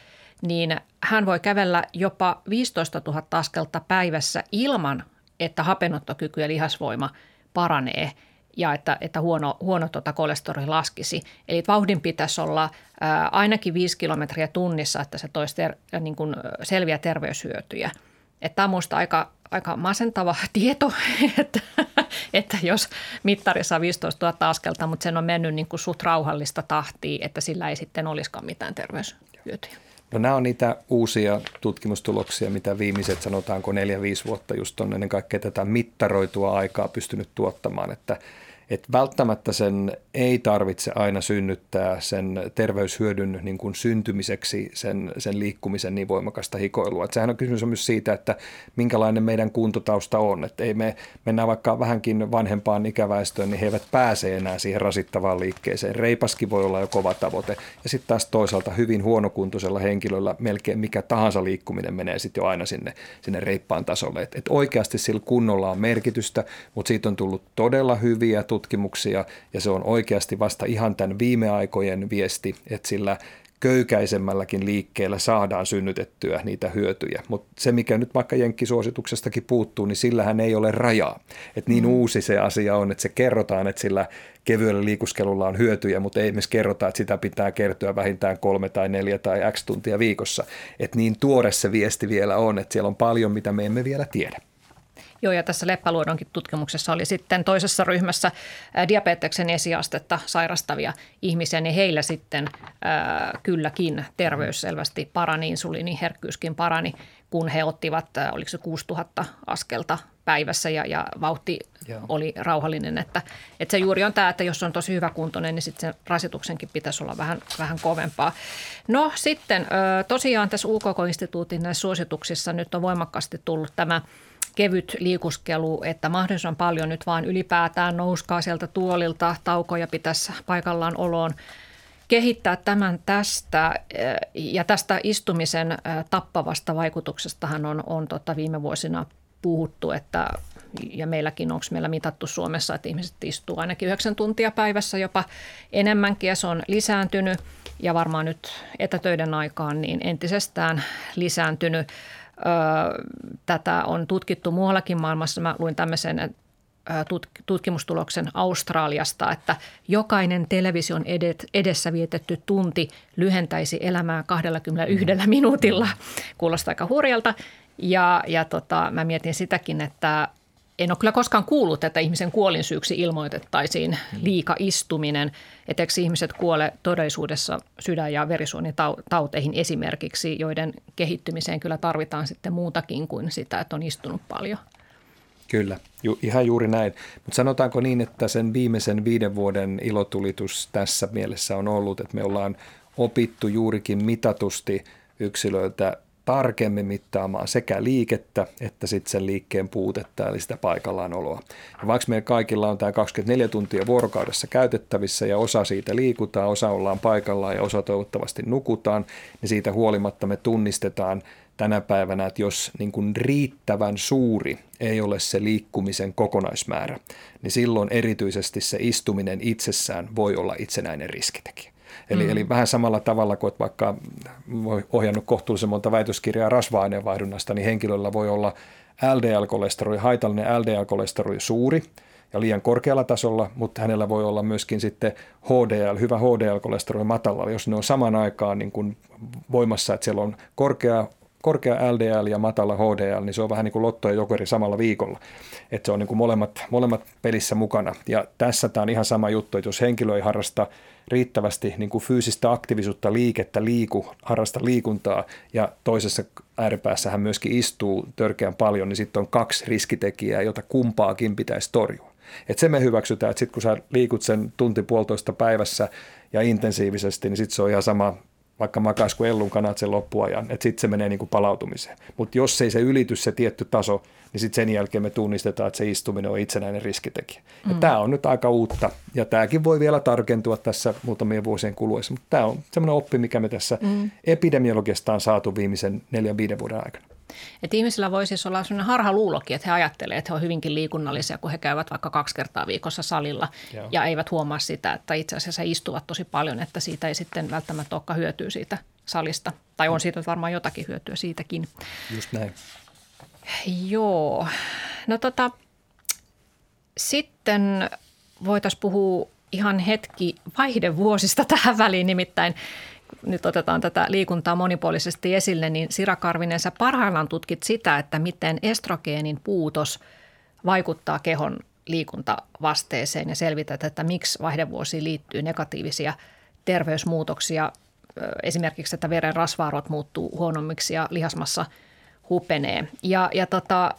niin hän voi kävellä jopa viisitoistatuhatta askelta päivässä ilman, että hapenottokyky ja lihasvoima paranee ja että, että huono, huono tuota kolesteroli laskisi. Eli vauhdin pitäisi olla ää, ainakin viisi kilometriä tunnissa, että se toisi ter, niin kuin selviä terveyshyötyjä. Että tämä on minusta aika, aika masentava tieto, että, että jos mittarissa on viisitoistatuhatta askelta, mutta sen on mennyt niin kuin suht rauhallista tahtia, että sillä ei sitten olisikaan mitään terveyshyötyjä. No nämä on niitä uusia tutkimustuloksia, mitä viimeiset sanotaanko neljä viisi vuotta just on ennen kaikkea tätä mittaroitua aikaa pystynyt tuottamaan, että Et välttämättä sen ei tarvitse aina synnyttää sen terveyshyödyn niin kuin syntymiseksi sen, sen liikkumisen niin voimakasta hikoilua. Et sehän on kysymys myös siitä, että minkälainen meidän kuntotausta on. Et ei me mennään vaikka vähänkin vanhempaan ikäväestöön, niin he eivät pääse enää siihen rasittavaan liikkeeseen. Reipaskin voi olla jo kova tavoite. Ja sitten taas toisaalta hyvin huonokuntoisella henkilöllä melkein mikä tahansa liikkuminen menee sitten jo aina sinne, sinne reippaan tasolle. Et, et oikeasti sillä kunnolla on merkitystä, mutta siitä on tullut todella hyviä tutkimuksia ja se on oikeasti vasta ihan tämän viime aikojen viesti, että sillä köykäisemmälläkin liikkeellä saadaan synnytettyä niitä hyötyjä. Mutta se, mikä nyt vaikka jenkkisuosituksestakin puuttuu, niin sillähän ei ole rajaa. Et niin mm. uusi se asia on, että se kerrotaan, että sillä kevyellä liikuskelulla on hyötyjä, mutta ei myös kerrota, että sitä pitää kertyä vähintään kolme tai neljä tai x tuntia viikossa. Et niin tuore se viesti vielä on, että siellä on paljon, mitä me emme vielä tiedä. Joo, ja tässä Leppäluodonkin tutkimuksessa oli sitten toisessa ryhmässä diabeteksen esiastetta sairastavia ihmisiä, niin heillä sitten ää, kylläkin terveys selvästi parani, insuliiniherkkyyskin parani, kun he ottivat, ää, oliko se kuusituhatta askelta päivässä ja, ja vauhti Joo. oli rauhallinen. Että, että se juuri on tämä, että jos on tosi hyväkuntoinen, niin sitten sen rasituksenkin pitäisi olla vähän, vähän kovempaa. No sitten ää, tosiaan tässä U K K-instituutin näissä suosituksissa nyt on voimakkaasti tullut tämä kevyt liikuskelu, että mahdollisimman paljon nyt vaan ylipäätään nouskaa sieltä tuolilta, taukoja pitäisi paikallaan oloon kehittää tämän tästä. Ja tästä istumisen tappavasta vaikutuksestahan on, on tota viime vuosina puhuttu, että ja meilläkin, onko meillä mitattu Suomessa, että ihmiset istuu ainakin yhdeksän tuntia päivässä jopa enemmänkin ja se on lisääntynyt ja varmaan nyt etätöiden aikaan niin entisestään lisääntynyt. Tätä on tutkittu muuallakin maailmassa. Mä luin tämmöisen tutkimustuloksen Australiasta, että jokainen television edessä vietetty tunti lyhentäisi elämää kaksikymmentäyksi minuutilla. Kuulostaa aika hurjalta. Ja, ja tota, mä mietin sitäkin, että en ole kyllä koskaan kuullut, että ihmisen kuolinsyyksi ilmoitettaisiin liikaistuminen. Että eikö ihmiset kuole todellisuudessa sydän- ja verisuonitauteihin esimerkiksi, joiden kehittymiseen kyllä tarvitaan sitten muutakin kuin sitä, että on istunut paljon. Kyllä, ju- ihan juuri näin. Mutta sanotaanko niin, että sen viimeisen viiden vuoden ilotulitus tässä mielessä on ollut, että me ollaan opittu juurikin mitatusti yksilöiltä tarkemmin mittaamaan sekä liikettä että sitten sen liikkeen puutetta, eli sitä paikallaan oloa. Ja vaikka meillä kaikilla on tämä kaksikymmentäneljä tuntia vuorokaudessa käytettävissä ja osa siitä liikutaan, osa ollaan paikallaan ja osa toivottavasti nukutaan, niin siitä huolimatta me tunnistetaan tänä päivänä, että jos niin kuin riittävän suuri ei ole se liikkumisen kokonaismäärä, niin silloin erityisesti se istuminen itsessään voi olla itsenäinen riskitekijä. Eli, mm. eli vähän samalla tavalla kuin vaikka ohjannut kohtuullisen monta väitöskirjaa rasva-aineenvaihdunnasta, niin henkilöllä voi olla L D L-kolesteroli, haitallinen L D L-kolesteroli suuri ja liian korkealla tasolla, mutta hänellä voi olla myöskin sitten H D L, hyvä H D L-kolesteroli matalalla, jos ne on samaan aikaan niin kuin voimassa, että siellä on korkea korkea L D L ja matala H D L, niin se on vähän niin kuin lotto ja jokeri samalla viikolla. Että se on niin kuin molemmat, molemmat pelissä mukana. Ja tässä tämä on ihan sama juttu, että jos henkilö ei harrasta riittävästi niin kuin fyysistä aktiivisuutta, liikettä, liiku, harrasta liikuntaa ja toisessa ääripäässä hän myöskin istuu törkeän paljon, niin sitten on kaksi riskitekijää, jota kumpaakin pitäisi torjua. Että se me hyväksytään, että sitten kun sä liikut sen tunti puolitoista päivässä ja intensiivisesti, niin sitten se on ihan sama vaikka makaisi kuin ellun kanat sen loppuajan, että sitten se menee niin kuin palautumiseen. Mutta jos ei se ylitys se tietty taso, niin sitten sen jälkeen me tunnistetaan, että se istuminen on itsenäinen riskitekijä. Mm. Tämä on nyt aika uutta, ja tämäkin voi vielä tarkentua tässä muutamien vuosien kuluessa, mutta tämä on semmoinen oppi, mikä me tässä mm. epidemiologiasta on saatu viimeisen neljän viiden vuoden aikana. Et ihmisillä voi siis olla sellainen harhaluulokin, että he ajattelevat, että he ovat hyvinkin liikunnallisia, kun he käyvät vaikka kaksi kertaa viikossa salilla Joo. ja eivät huomaa sitä, että itse asiassa istuvat tosi paljon, että siitä ei sitten välttämättä olekaan hyötyä siitä salista. Tai on siitä varmaan jotakin hyötyä siitäkin. Just näin. Joo. No tota, sitten voitaisiin puhua ihan hetki vaihdevuosista tähän väliin nimittäin. Nyt otetaan tätä liikuntaa monipuolisesti esille, niin Sira Karvinen, sä parhaillaan tutkit sitä, että miten estrogeenin puutos vaikuttaa kehon liikuntavasteeseen ja selvität, että miksi vaihdevuosiin liittyy negatiivisia terveysmuutoksia, esimerkiksi että veren rasva-arvot muuttuu huonommiksi ja lihasmassa hupenee. Ja, ja tota,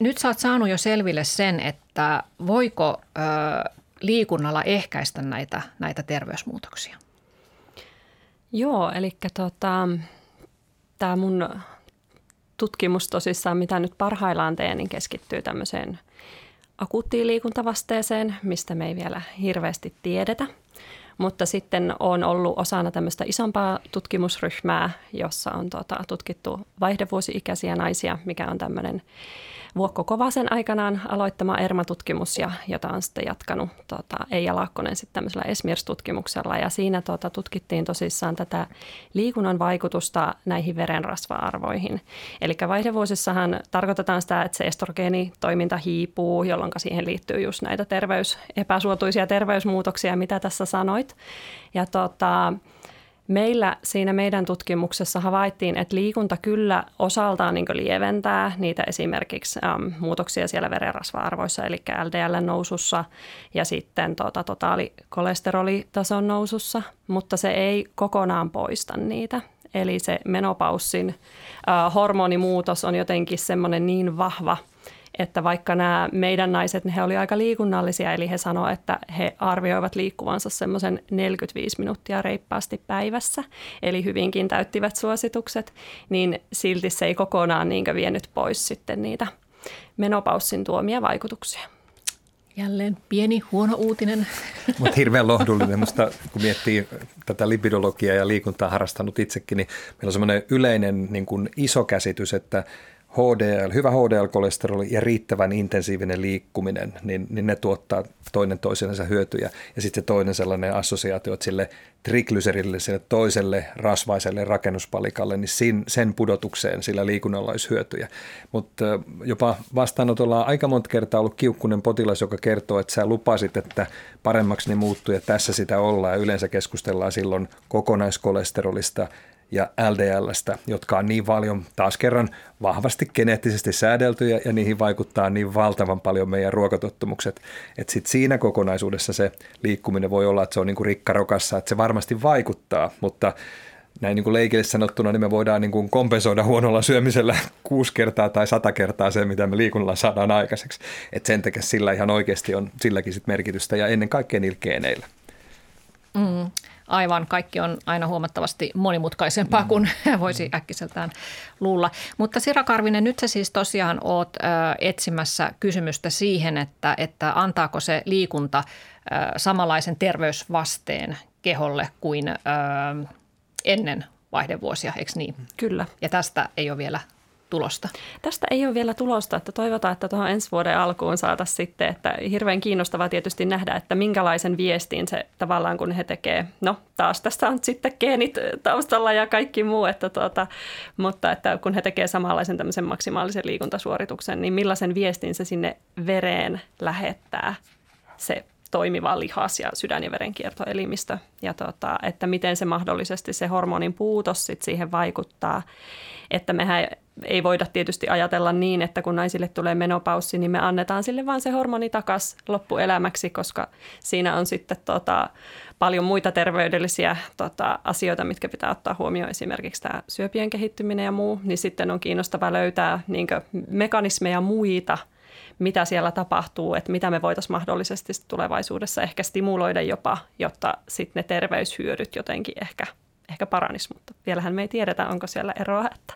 nyt sä oot saanut jo selville sen, että voiko ö, liikunnalla ehkäistä näitä, näitä terveysmuutoksia? Joo, eli tota, tämä mun tutkimus tosissaan, mitä nyt parhaillaan teen, niin keskittyy tämmöiseen akuuttiin liikuntavasteeseen, mistä me ei vielä hirveästi tiedetä. Mutta sitten olen ollut osana tämmöistä isompaa tutkimusryhmää, jossa on tota, tutkittu vaihdevuosi-ikäisiä naisia, mikä on tämmöinen Vuokko Kovanen aikanaan aloittama E R M A-tutkimus, ja jota on sitten jatkanut tuota, Eija Laakkonen sitten tämmöisellä E S M I R S-tutkimuksella. Ja siinä tuota, tutkittiin tosissaan tätä liikunnan vaikutusta näihin verenrasva-arvoihin. Eli vaihdevuosissahan tarkoitetaan sitä, että se estrogeenitoiminta hiipuu, jolloin siihen liittyy just näitä terveys, epäsuotuisia terveysmuutoksia, mitä tässä sanoit. Ja tuota... Meillä siinä meidän tutkimuksessa havaittiin, että liikunta kyllä osaltaan niin kuin lieventää niitä esimerkiksi äm, muutoksia siellä verenrasva-arvoissa, eli L D L-nousussa ja sitten tota, totaalikolesterolitason nousussa, mutta se ei kokonaan poista niitä. Eli se menopaussin äh, hormonimuutos on jotenkin semmoinen niin vahva, että vaikka nämä meidän naiset, he olivat aika liikunnallisia, eli he sanoivat, että he arvioivat liikkuvansa semmoisen neljäkymmentäviisi minuuttia reippaasti päivässä, eli hyvinkin täyttivät suositukset, niin silti se ei kokonaan niinkö vienyt pois sitten niitä menopaussin tuomia vaikutuksia. Jälleen pieni huono uutinen. Mutta hirveän lohdullinen. Musta, kun miettii tätä lipidologiaa ja liikuntaa harrastanut itsekin, niin meillä on semmoinen yleinen niin kuin iso käsitys, että H D L, hyvä H D L-kolesteroli ja riittävän intensiivinen liikkuminen, niin, niin ne tuottaa toinen toisensa hyötyjä. Ja sitten se toinen sellainen assosiaatio, että sille triglyserille, sille toiselle rasvaiselle rakennuspalikalle, niin sin, sen pudotukseen sillä liikunnalla olisi hyötyjä. Mutta jopa vastaanotolla on aika monta kertaa ollut kiukkunen potilas, joka kertoo, että sä lupasit, että paremmaksi ne muuttuu ja tässä sitä ollaan. Ja yleensä keskustellaan silloin kokonaiskolesterolista ja L D L:stä, jotka on niin paljon taas kerran vahvasti geneettisesti säädeltyjä ja niihin vaikuttaa niin valtavan paljon meidän ruokatottumukset, että sitten siinä kokonaisuudessa se liikkuminen voi olla, että se on niin kuin rikkarokassa, että se varmasti vaikuttaa, mutta näin niin kuin leikille sanottuna, niin me voidaan niin kuin kompensoida huonolla syömisellä kuusi kertaa tai sata kertaa se, mitä me liikunnalla saadaan aikaiseksi, että sen takia sillä ihan oikeasti on silläkin sit merkitystä ja ennen kaikkea niillä geeneillä. Mm. Aivan, kaikki on aina huomattavasti monimutkaisempaa kuin voisi äkkiseltään luulla. Mutta Sira Karvinen, nyt sä siis tosiaan oot etsimässä kysymystä siihen, että, että antaako se liikunta samanlaisen terveysvasteen keholle kuin ennen vaihdevuosia, eikö niin? Kyllä. Ja tästä ei ole vielä tulosta. Tästä ei ole vielä tulosta, että toivotaan, että tuohon ensi vuoden alkuun saataisiin sitten, että hirveän kiinnostavaa tietysti nähdä, että minkälaisen viestin se tavallaan kun he tekee, no taas tässä on sitten geenit taustalla ja kaikki muu, että tuota, mutta että kun he tekee samanlaisen tämmöisen maksimaalisen liikuntasuorituksen, niin millaisen viestin se sinne vereen lähettää se toimiva lihas- ja sydän- ja verenkiertoelimistö ja tuota, että miten se mahdollisesti se hormonin puutos sit siihen vaikuttaa, että mehän ei voida tietysti ajatella niin, että kun naisille tulee menopaussi, niin me annetaan sille vaan se hormoni takaisin loppuelämäksi, koska siinä on sitten tota, paljon muita terveydellisiä tota, asioita, mitkä pitää ottaa huomioon, esimerkiksi tämä syöpien kehittyminen ja muu, niin sitten on kiinnostavaa löytää niinkö mekanismeja muita, mitä siellä tapahtuu, että mitä me voitaisiin mahdollisesti tulevaisuudessa ehkä stimuloida jopa, jotta sitten ne terveyshyödyt jotenkin ehkä... Ehkä paranisi, mutta vielähän me ei tiedetä, onko siellä eroa. Että.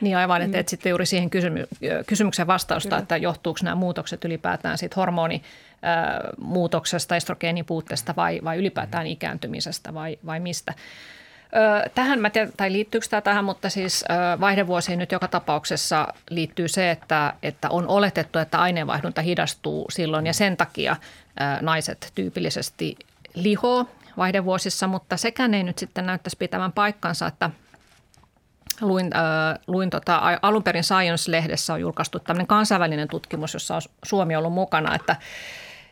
Niin aivan, että et sitten juuri siihen kysymy- kysymykseen vastausta, kyllä, että johtuuko nämä muutokset ylipäätään siitä hormonimuutoksesta, estrogeenipuutteesta vai, vai ylipäätään ikääntymisestä vai, vai mistä. Tähän, mä tiedän, tai liittyykö tämä tähän, mutta siis vaihdevuosiin nyt joka tapauksessa liittyy se, että, että on oletettu, että aineenvaihdunta hidastuu silloin ja sen takia naiset tyypillisesti lihoo vaihdevuosissa, mutta sekään ei nyt sitten näyttäisi pitävän paikkansa, että luin, äh, luin tota, alun perin Science-lehdessä on julkaistu tämmöinen kansainvälinen tutkimus, jossa on Suomi ollut mukana, että,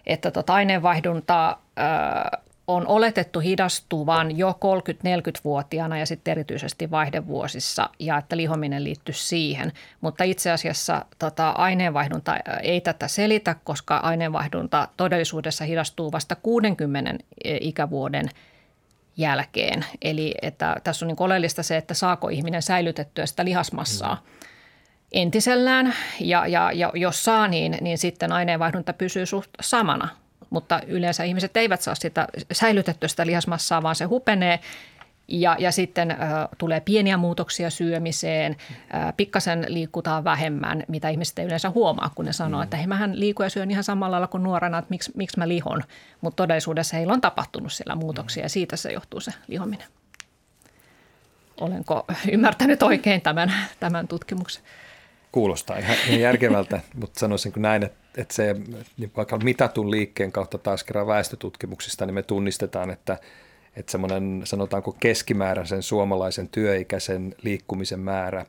että tota aineenvaihdunta äh, on oletettu hidastuvan jo kolmekymmentä-neljäkymmentävuotiaana ja sitten erityisesti vaihdevuosissa ja että lihominen liittyy siihen, mutta itse asiassa tota, aineenvaihdunta ei tätä selitä, koska aineenvaihdunta todellisuudessa hidastuu vasta kuudenkymmenen ikävuoden jälkeen. Eli että tässä on niin oleellista se, että saako ihminen säilytettyä sitä lihasmassaa entisellään ja, ja, ja jos saa, niin, niin sitten aineenvaihdunta pysyy suht samana. Mutta yleensä ihmiset eivät saa sitä säilytettyä sitä lihasmassaa, vaan se hupenee ja, ja sitten ö, tulee pieniä muutoksia syömiseen. Ö, pikkasen liikutaan vähemmän, mitä ihmiset ei yleensä huomaa, kun ne sanoo, mm. että hei, mähän liikun ja syön ihan samalla lailla kuin nuorena, että miksi, miksi mä lihon. Mutta todellisuudessa heillä on tapahtunut siellä muutoksia ja siitä se johtuu se lihominen. Olenko ymmärtänyt oikein tämän, tämän tutkimuksen? kuulostaa ihan järkevältä, mutta sanoisin näin, että, että se niin vaikka mitatun liikkeen kautta taas kerran väestötutkimuksista, niin me tunnistetaan, että, että semmoinen sanotaanko keskimääräisen suomalaisen työikäisen liikkumisen määrä,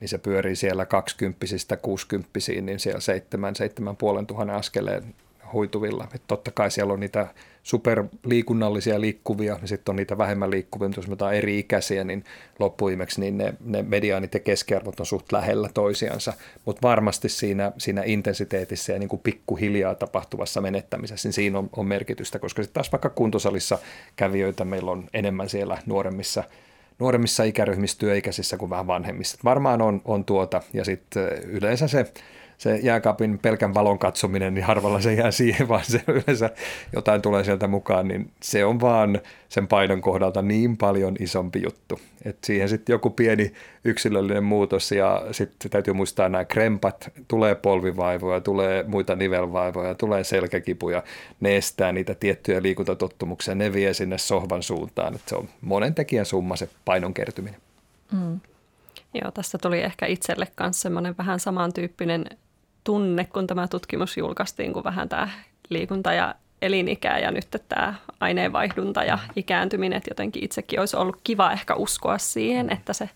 niin se pyörii siellä kaksikymppisistä kuusikymppisiin, niin siellä seitsemän, seitsemän puolen tuhannen askeleen huituvilla. Että totta kai siellä on niitä superliikunnallisia liikkuvia, niin sitten on niitä vähemmän liikkuvia, mutta jos me otetaan eri ikäisiä, niin loppuimeksi niin ne, ne mediaanit ja keskiarvot on suht lähellä toisiansa, mutta varmasti siinä, siinä intensiteetissä ja niin kuin pikkuhiljaa tapahtuvassa menettämisessä, niin siinä on, on merkitystä, koska sitten taas vaikka kuntosalissa kävijöitä meillä on enemmän siellä nuoremmissa nuoremmissa ikäryhmissä, työikäisissä kuin vähän vanhemmissa. Varmaan on, on tuota, ja sitten yleensä se, se jääkaapin pelkän valon katsominen, niin harvalla se jää siihen, vaan se yleensä jotain tulee sieltä mukaan, niin se on vaan sen painon kohdalta niin paljon isompi juttu. Et siihen sitten joku pieni yksilöllinen muutos, ja sitten täytyy muistaa nämä krempat, tulee polvivaivoja, tulee muita nivelvaivoja, tulee selkäkipuja, ne estää niitä tiettyjä liikuntatottumuksia, ne vie sinne sohvan suuntaan, että se on monen tekijän summa se painon kertyminen. Mm. Joo, tästä tuli ehkä itselle kanssa semmoinen vähän samantyyppinen tunne, kun tämä tutkimus julkaistiin, kun vähän tämä liikunta ja elinikää ja nyt tämä aineenvaihdunta ja ikääntyminen, että jotenkin itsekin olisi ollut kiva ehkä uskoa siihen, että se,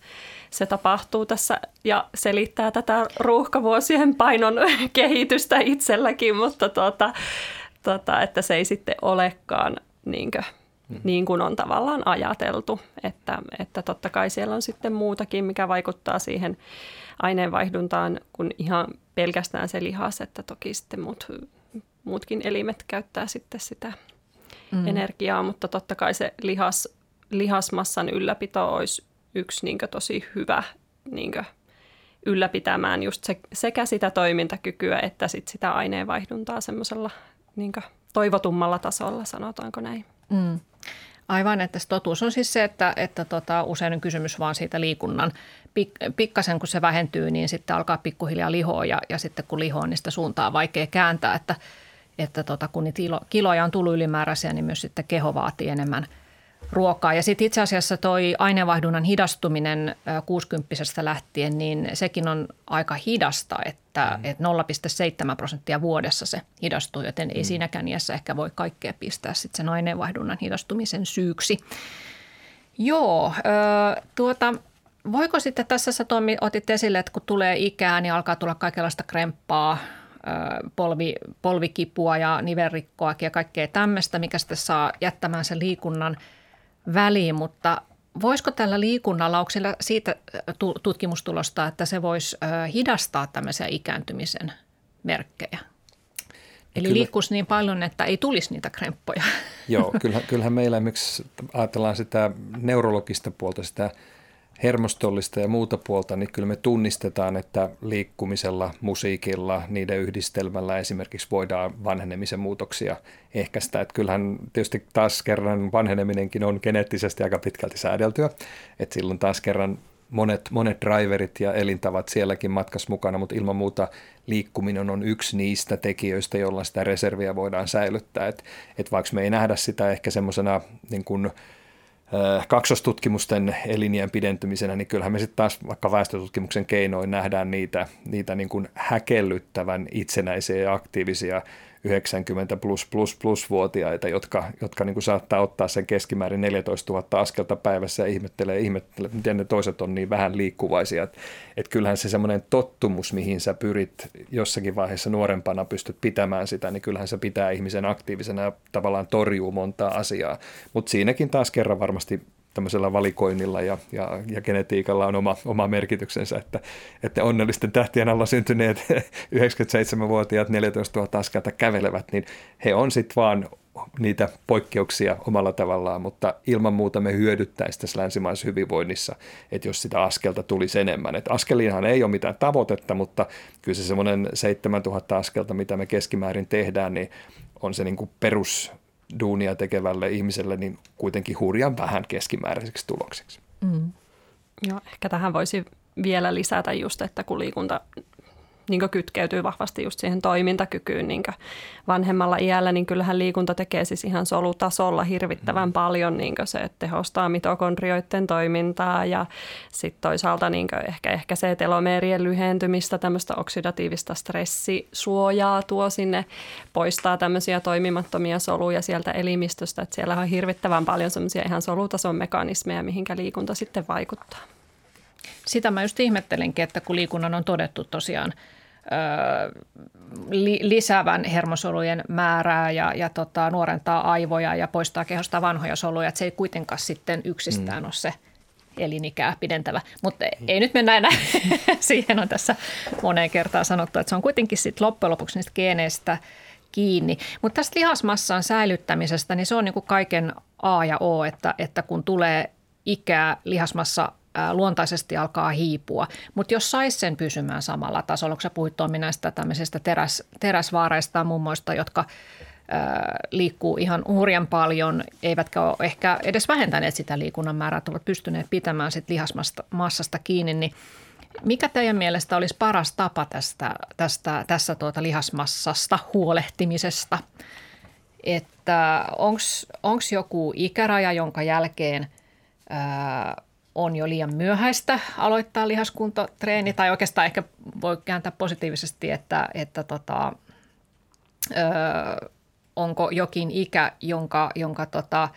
se tapahtuu tässä ja selittää tätä ruuhkavuosien painon kehitystä itselläkin, mutta tuota, tuota, että se ei sitten olekaan niinkö, niin kuin on tavallaan ajateltu, että, että totta kai siellä on sitten muutakin, mikä vaikuttaa siihen aineenvaihduntaan kuin ihan pelkästään se lihas, että toki sitten muut, muutkin elimet käyttää sitten sitä mm. energiaa, mutta totta kai se lihas, lihasmassan ylläpito olisi yksi niin kuin tosi hyvä niin kuin ylläpitämään just se, sekä sitä toimintakykyä että sit sitä aineenvaihduntaa semmoisella niin kuin toivotummalla tasolla, sanotaanko näin. Mm. Aivan, että totuus on siis se, että, että tota, usein on kysymys vaan siitä liikunnan. Pik, pikkasen kun se vähentyy, niin sitten alkaa pikkuhiljaa lihoa ja, ja sitten kun lihoa, niin sitä suuntaa on vaikea kääntää. Että, että tota, kun niitä ilo, kiloja on tullut ylimääräisiä, niin myös sitten keho vaatii enemmän ruokaa. Ja sitten itse asiassa toi aineenvaihdunnan hidastuminen kuusikymppisestä lähtien, niin sekin on aika hidasta, että, mm. että nolla pilkku seitsemän prosenttia vuodessa se hidastuu, joten ei mm. siinäkään iässä ehkä voi kaikkea pistää sitten sen aineenvaihdunnan hidastumisen syyksi. Joo, ö, tuota, voiko sitten tässä, Tommi, otit esille, että kun tulee ikää, niin alkaa tulla kaikenlaista kremppaa, polvi, polvikipua ja nivelrikkoakin ja kaikkea tämmöistä, mikä sitten saa jättämään sen liikunnan väliin, mutta voisiko tällä liikunnalla, onko siellä siitä tutkimustulosta, että se voisi hidastaa tämmöisiä ikääntymisen merkkejä? Eli kyllä, liikkuisi niin paljon, että ei tulisi niitä kremppoja. Joo, kyllähän, kyllähän meillä miksi ajatellaan sitä neurologista puolta, sitä hermostollista ja muuta puolta, niin kyllä me tunnistetaan, että liikkumisella, musiikilla, niiden yhdistelmällä esimerkiksi voidaan vanhenemisen muutoksia ehkäistä. Että kyllähän tietysti taas kerran vanheneminenkin on geneettisesti aika pitkälti säädeltyä, että silloin taas kerran monet, monet driverit ja elintavat sielläkin matkas mukana, mutta ilman muuta liikkuminen on yksi niistä tekijöistä, jolla sitä reserviä voidaan säilyttää. Että et vaikka me ei nähdä sitä ehkä semmoisena niin kuin kaksostutkimusten elinien pidentymisenä, niin kyllähän me sitten taas vaikka väestötutkimuksen keinoin nähdään niitä, niitä niin kuin häkellyttävän itsenäisiä ja aktiivisia yhdeksänkymmentä plus plus plus vuotiaita, jotka, jotka niin kuin saattaa ottaa sen keskimäärin neljätoistatuhatta askelta päivässä ja ihmettelee, ihmettelee, miten ne toiset on niin vähän liikkuvaisia. Että et kyllähän se semmoinen tottumus, mihin sä pyrit jossakin vaiheessa nuorempana pystyt pitämään sitä, niin kyllähän se pitää ihmisen aktiivisena ja tavallaan torjuu montaa asiaa. Mutta siinäkin taas kerran varmasti tämmöisellä valikoinnilla ja, ja, ja genetiikalla on oma, oma merkityksensä, että, että onnellisten tähtien alla syntyneet yhdeksänkymmentäseitsemänvuotiaat neljätoistatuhatta askelta kävelevät, niin he on sitten vaan niitä poikkeuksia omalla tavallaan, mutta ilman muuta me hyödyttäisiin tässä länsimaisessa hyvinvoinnissa, että jos sitä askelta tulisi enemmän. Että askeliinhan ei ole mitään tavoitetta, mutta kyllä se semmoinen seitsemäntuhatta askelta, mitä me keskimäärin tehdään, niin on se niin kuin perus duunia tekevälle ihmiselle, niin kuitenkin hurjan vähän keskimääräiseksi tulokseksi. Mm. Joo, ehkä tähän voisi vielä lisätä just, että kun liikunta niin kytkeytyy vahvasti just siihen toimintakykyyn niin vanhemmalla iällä, niin kyllähän liikunta tekee siis ihan solutasolla hirvittävän paljon. Niin se, että tehostaa mitokondrioiden toimintaa ja sitten toisaalta niin ehkä, ehkä se telomeerien lyhentymistä, tämmöistä oksidatiivista stressisuojaa tuo sinne, poistaa tämmöisiä toimimattomia soluja sieltä elimistöstä. Että siellä on hirvittävän paljon semmoisia ihan solutason mekanismeja, mihinkä liikunta sitten vaikuttaa. Sitä mä just ihmettelinkin, että kun liikunnan on todettu tosiaan öö, li, lisäävän hermosolujen määrää ja, ja tota, nuorentaa aivoja ja poistaa kehosta vanhoja soluja, että se ei kuitenkaan sitten yksistään mm. ole se elinikää pidentävä. Mutta ei mm. nyt mennä enää. Siihen on tässä moneen kertaan sanottu, että se on kuitenkin sitten loppujen lopuksi niistä geeneistä kiinni. Mutta tästä lihasmassan säilyttämisestä, niin se on niinku kaiken A ja O, että, että kun tulee ikää, lihasmassa luontaisesti alkaa hiipua, mutta jos saisi sen pysymään samalla tasolla, kun sä puhuit Tommi näistä tämmöisistä teräs, teräsvaareista ja mummoista, jotka ää, liikkuu ihan hurjan paljon, eivätkä ole ehkä edes vähentäneet sitä liikunnan määrää, ovat pystyneet pitämään sit lihasmassasta kiinni, niin mikä teidän mielestä olisi paras tapa tästä, tästä, tästä tuota lihasmassasta huolehtimisesta? Että onko joku ikäraja, jonka jälkeen ää, on jo liian myöhäistä aloittaa lihaskuntotreeni, tai oikeastaan ehkä voi kääntää positiivisesti, että, että tota, ö, onko jokin ikä, jonka, jonka tota,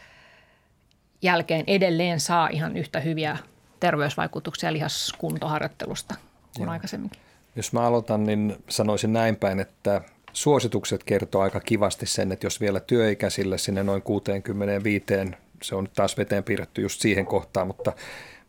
jälkeen edelleen saa ihan yhtä hyviä terveysvaikutuksia lihaskuntoharjoittelusta kuin Joo. aikaisemminkin. Jos mä aloitan, niin sanoisin näin päin, että suositukset kertoo aika kivasti sen, että jos vielä työikäisille sinne noin kuuteenkymmeneenviiteen, se on taas veteen piirretty just siihen kohtaan, mutta,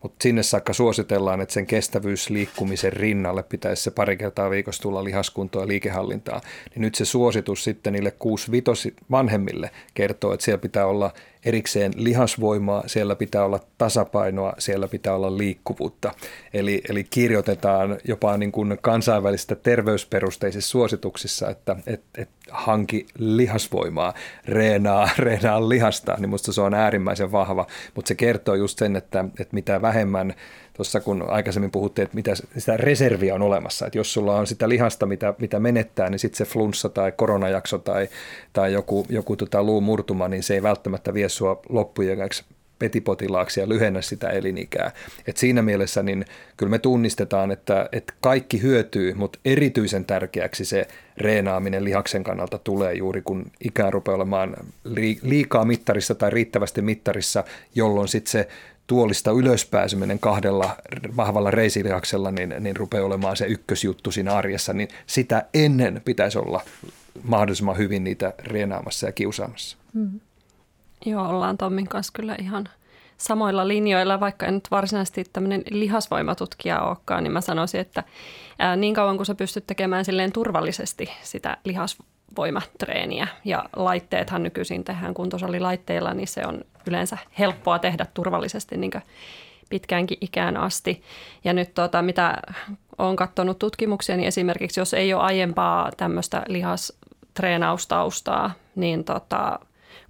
mutta sinne saakka suositellaan, että sen kestävyysliikkumisen rinnalle pitäisi se pari kertaa viikossa tulla lihaskuntoa ja liikehallintaa. Niin nyt se suositus sitten niille kuusi viisi vanhemmille kertoo, että siellä pitää olla erikseen lihasvoimaa, siellä pitää olla tasapainoa, siellä pitää olla liikkuvuutta. Eli, eli kirjoitetaan jopa niin kuin kansainvälistä terveysperusteisissa suosituksissa, että et, et hanki lihasvoimaa, reenaa, reenaa lihasta, niin musta se on äärimmäisen vahva. Mutta se kertoo just sen, että, että mitä vähemmän, tuossa kun aikaisemmin puhuttiin, että mitä sitä reserviä on olemassa, että jos sulla on sitä lihasta, mitä, mitä menettää, niin sitten se flunssa tai koronajakso tai, tai joku, joku tota luun murtuma, niin se ei välttämättä vie sua loppujengaksi petipotilaaksi ja lyhennä sitä elinikää. Et siinä mielessä niin kyllä me tunnistetaan, että, että kaikki hyötyy, mutta erityisen tärkeäksi se reenaaminen lihaksen kannalta tulee juuri kun ikää rupeaa olemaan liikaa mittarissa tai riittävästi mittarissa, jolloin sitten se tuolista ylöspääsyminen kahdella vahvalla reisilihaksella niin, niin rupeaa olemaan se ykkösjuttu siinä arjessa, niin sitä ennen pitäisi olla mahdollisimman hyvin niitä reenaamassa ja kiusaamassa. Mm. Joo, ollaan Tommin kanssa kyllä ihan samoilla linjoilla, vaikka en nyt varsinaisesti tämmöinen lihasvoimatutkija olekaan, niin mä sanoisin, että niin kauan kun sä pystyt tekemään silleen turvallisesti sitä lihasvoimatreeniä ja laitteethan nykyisin tehdään kuntosalilaitteilla, niin se on yleensä helppoa tehdä turvallisesti niin kuin pitkäänkin ikään asti. Ja nyt tuota, mitä olen katsonut tutkimuksia, niin esimerkiksi jos ei ole aiempaa tämmöistä lihastreenaustaustaa, niin tota,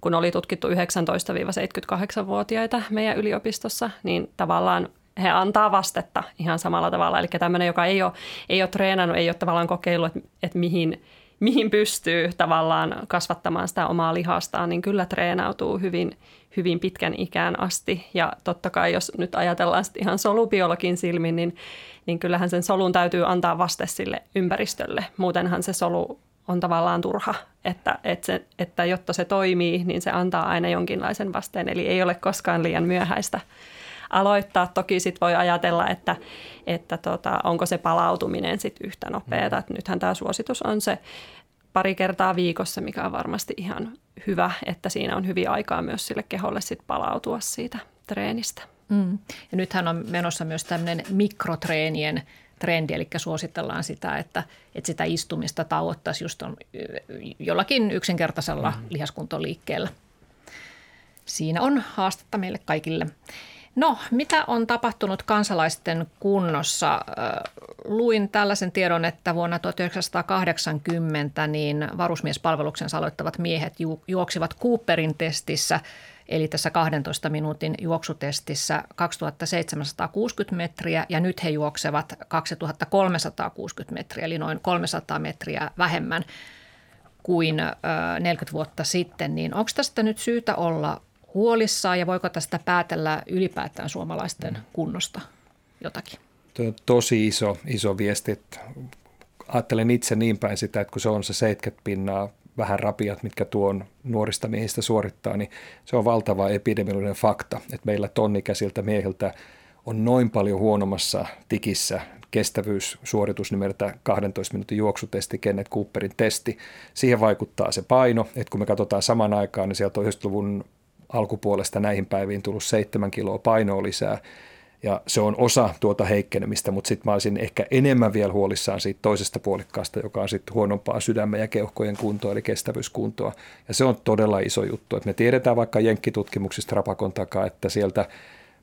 kun oli tutkittu yhdeksäntoista seitsemänkymmentäkahdeksanvuotiaita meidän yliopistossa, niin tavallaan he antaa vastetta ihan samalla tavalla. Eli tämmöinen, joka ei ole, ei ole treenannut, ei ole tavallaan kokeillut, että, että mihin, mihin pystyy tavallaan kasvattamaan sitä omaa lihastaan, niin kyllä treenautuu hyvin, hyvin pitkän ikään asti. Ja totta kai, jos nyt ajatellaan sitten ihan solubiologin silmin, niin, niin kyllähän sen solun täytyy antaa vaste sille ympäristölle. Muutenhan se solu on tavallaan turha, että, että, se, että jotta se toimii, niin se antaa aina jonkinlaisen vasteen. Eli ei ole koskaan liian myöhäistä aloittaa. Toki sit voi ajatella, että, että tota, onko se palautuminen sit yhtä nopeata. Et nythän tämä suositus on se pari kertaa viikossa, mikä on varmasti ihan hyvä, että siinä on hyvin aikaa myös sille keholle sit palautua siitä treenistä. Mm. Ja nythän on menossa myös tämmöinen mikrotreenien trendi, eli suositellaan sitä, että, että sitä istumista tauottaisiin just on jollakin yksinkertaisella mm-hmm. lihaskuntoliikkeellä. Siinä on haastetta meille kaikille. No, mitä on tapahtunut kansalaisten kunnossa? Luin tällaisen tiedon, että vuonna tuhatyhdeksänsataakahdeksankymmentä niin varusmiespalveluksensa aloittavat miehet juoksivat Cooperin testissä, eli tässä kahdentoista minuutin juoksutestissä kaksituhattaseitsemänsataakuusikymmentä metriä, ja nyt he juoksevat kaksituhattakolmesataakuusikymmentä metriä, eli noin kolmesataa metriä vähemmän kuin neljäkymmentä vuotta sitten. Niin onko tästä nyt syytä olla huolissaan ja voiko tästä päätellä ylipäätään suomalaisten kunnosta jotakin? Tosi iso, iso viesti. Ajattelen itse niin päin sitä, että kun se on se seitsemänkymmentä pinnaa, vähän rapiat, mitkä tuon nuorista miehistä suorittaa, niin se on valtava epidemiologinen fakta, että meillä tonnikäisiltä miehiltä on noin paljon huonommassa tikissä kestävyyssuoritus nimeltä kahdentoista minuutin juoksutesti, Kenneth Cooperin testi. Siihen vaikuttaa se paino, että kun me katsotaan saman aikaan, niin sieltä on yhdeksänkymmentäluvun alkupuolesta näihin päiviin tullut seitsemän kiloa painoa lisää, ja se on osa tuota heikkenemistä, mutta sitten mä olisin ehkä enemmän vielä huolissaan siitä toisesta puolikkaasta, joka on sitten huonompaa sydämen ja keuhkojen kuntoa, eli kestävyyskuntoa. Ja se on todella iso juttu, että me tiedetään vaikka jenkkitutkimuksista rapakon takaa, että sieltä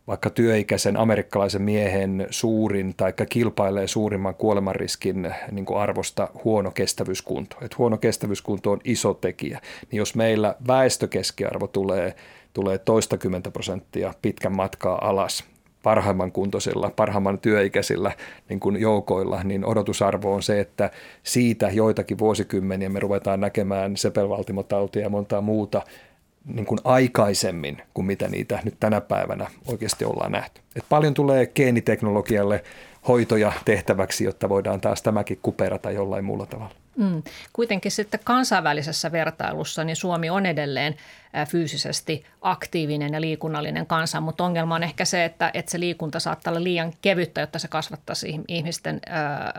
vaikka työikäisen amerikkalaisen miehen suurin tai kilpailee suurimman kuolemanriskin niin kuin arvosta huono kestävyyskunto. Et huono kestävyyskunto on iso tekijä. Niin jos meillä väestökeskiarvo tulee, tulee toistakymmentä prosenttia pitkän matkaa alas parhaimman kuntoisilla, parhaimman työikäisillä niin kuin joukoilla, niin odotusarvo on se, että siitä joitakin vuosikymmeniä me ruvetaan näkemään sepelvaltimotautia ja montaa muuta niin kuin aikaisemmin kuin mitä niitä nyt tänä päivänä oikeasti ollaan nähty. Et paljon tulee geeniteknologialle hoitoja tehtäväksi, jotta voidaan taas tämäkin kuperata jollain muulla tavalla. Mm. Kuitenkin sitten kansainvälisessä vertailussa niin Suomi on edelleen fyysisesti aktiivinen ja liikunnallinen kansa, mutta ongelma on ehkä se, että, että se liikunta saattaa olla liian kevyttä, jotta se kasvattaisi ihmisten äh,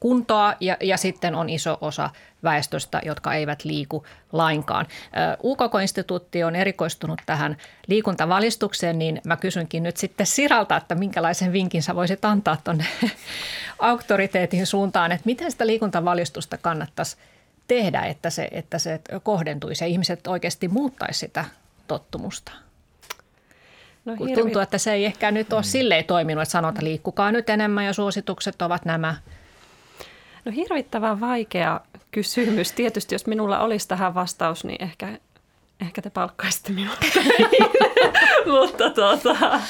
kuntoa ja, ja sitten on iso osa väestöstä, jotka eivät liiku lainkaan. Äh, U K K-instituutti on erikoistunut tähän liikuntavalistukseen, niin mä kysynkin nyt sitten Siralta, että minkälaisen vinkin sä voisit antaa tuonne auktoriteetin suuntaan, että miten sitä liikuntavalistusta kannattaisi tehdä, että se, että se kohdentuisi ja ihmiset oikeasti muuttaisi sitä tottumusta? No, kun tuntuu, että se ei ehkä nyt ole silleen toiminut, että sanotaan liikkukaa nyt enemmän ja suositukset ovat nämä. No hirvittävän vaikea kysymys. Tietysti jos minulla olisi tähän vastaus, niin ehkä, ehkä te palkkaisitte minut. Mutta tuota...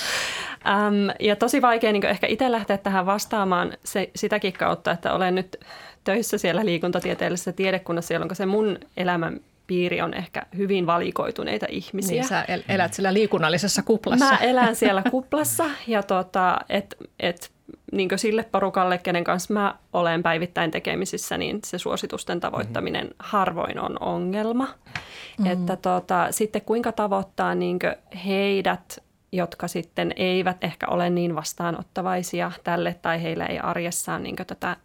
Um, ja tosi vaikea niin ehkä itse lähteä tähän vastaamaan se, sitäkin kautta, että olen nyt töissä siellä liikuntatieteellisessä tiedekunnassa, jolloin se mun elämän piiri on ehkä hyvin valikoituneita ihmisiä. Niin sä el- elät siellä liikunnallisessa kuplassa. Mä elän siellä kuplassa ja tota, et, et, niin sille porukalle, kenen kanssa mä olen päivittäin tekemisissä, niin se suositusten tavoittaminen mm-hmm. harvoin on ongelma. Mm-hmm. Että, tota, sitten kuinka tavoittaa niin heidät, jotka sitten eivät ehkä ole niin vastaanottavaisia tälle tai heillä ei arjessaan niin tätä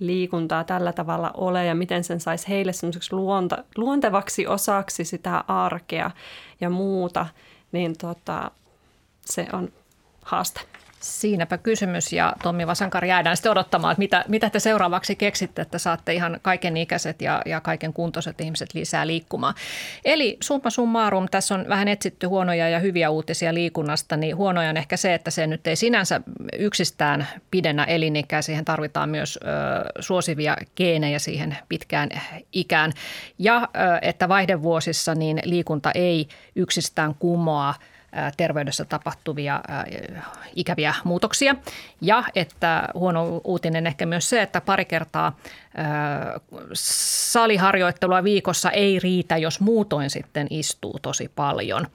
liikuntaa tällä tavalla ole ja miten sen saisi heille semmoiseksi luonta, luontevaksi osaksi sitä arkea ja muuta, niin tota, se on haaste. Siinäpä kysymys ja Tommi Vasankari, jäädään sitten odottamaan, että mitä, mitä te seuraavaksi keksitte, että saatte ihan kaiken ikäiset ja, ja kaiken kuntoiset ihmiset lisää liikkumaan. Eli summa summarum, tässä on vähän etsitty huonoja ja hyviä uutisia liikunnasta, niin huonoja on ehkä se, että se nyt ei sinänsä yksistään pidennä elinikää, siihen tarvitaan myös ö, suosivia geenejä siihen pitkään ikään ja ö, että vaihdevuosissa niin liikunta ei yksistään kumoa terveydessä tapahtuvia ikäviä muutoksia. Ja että huono uutinen ehkä myös se, että pari kertaa saliharjoittelua viikossa ei riitä, jos muutoin sitten istuu tosi paljon.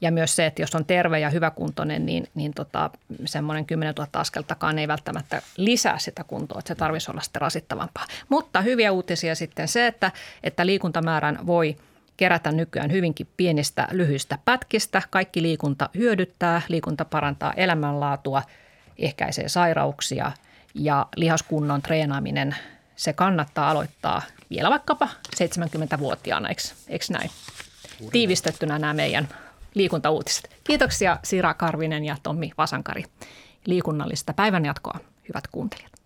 Ja myös se, että jos on terve ja hyväkuntoinen, niin, niin tota, semmoinen kymmenentuhatta askeltakaan ei välttämättä lisää sitä kuntoa, että se tarvitsisi olla sitten rasittavampaa. Mutta hyviä uutisia sitten se, että, että liikuntamäärän voi kerätä nykyään hyvinkin pienistä lyhyistä pätkistä. Kaikki liikunta hyödyttää, liikunta parantaa elämänlaatua, ehkäisee sairauksia ja lihaskunnon treenaaminen, se kannattaa aloittaa vielä vaikkapa seitsemänkymmentävuotiaana, eikö, eikö näin? Uudelleen. Tiivistettynä nämä meidän liikuntauutiset. Kiitoksia Sira Karvinen ja Tommi Vasankari. Liikunnallista päivänjatkoa, hyvät kuuntelijat.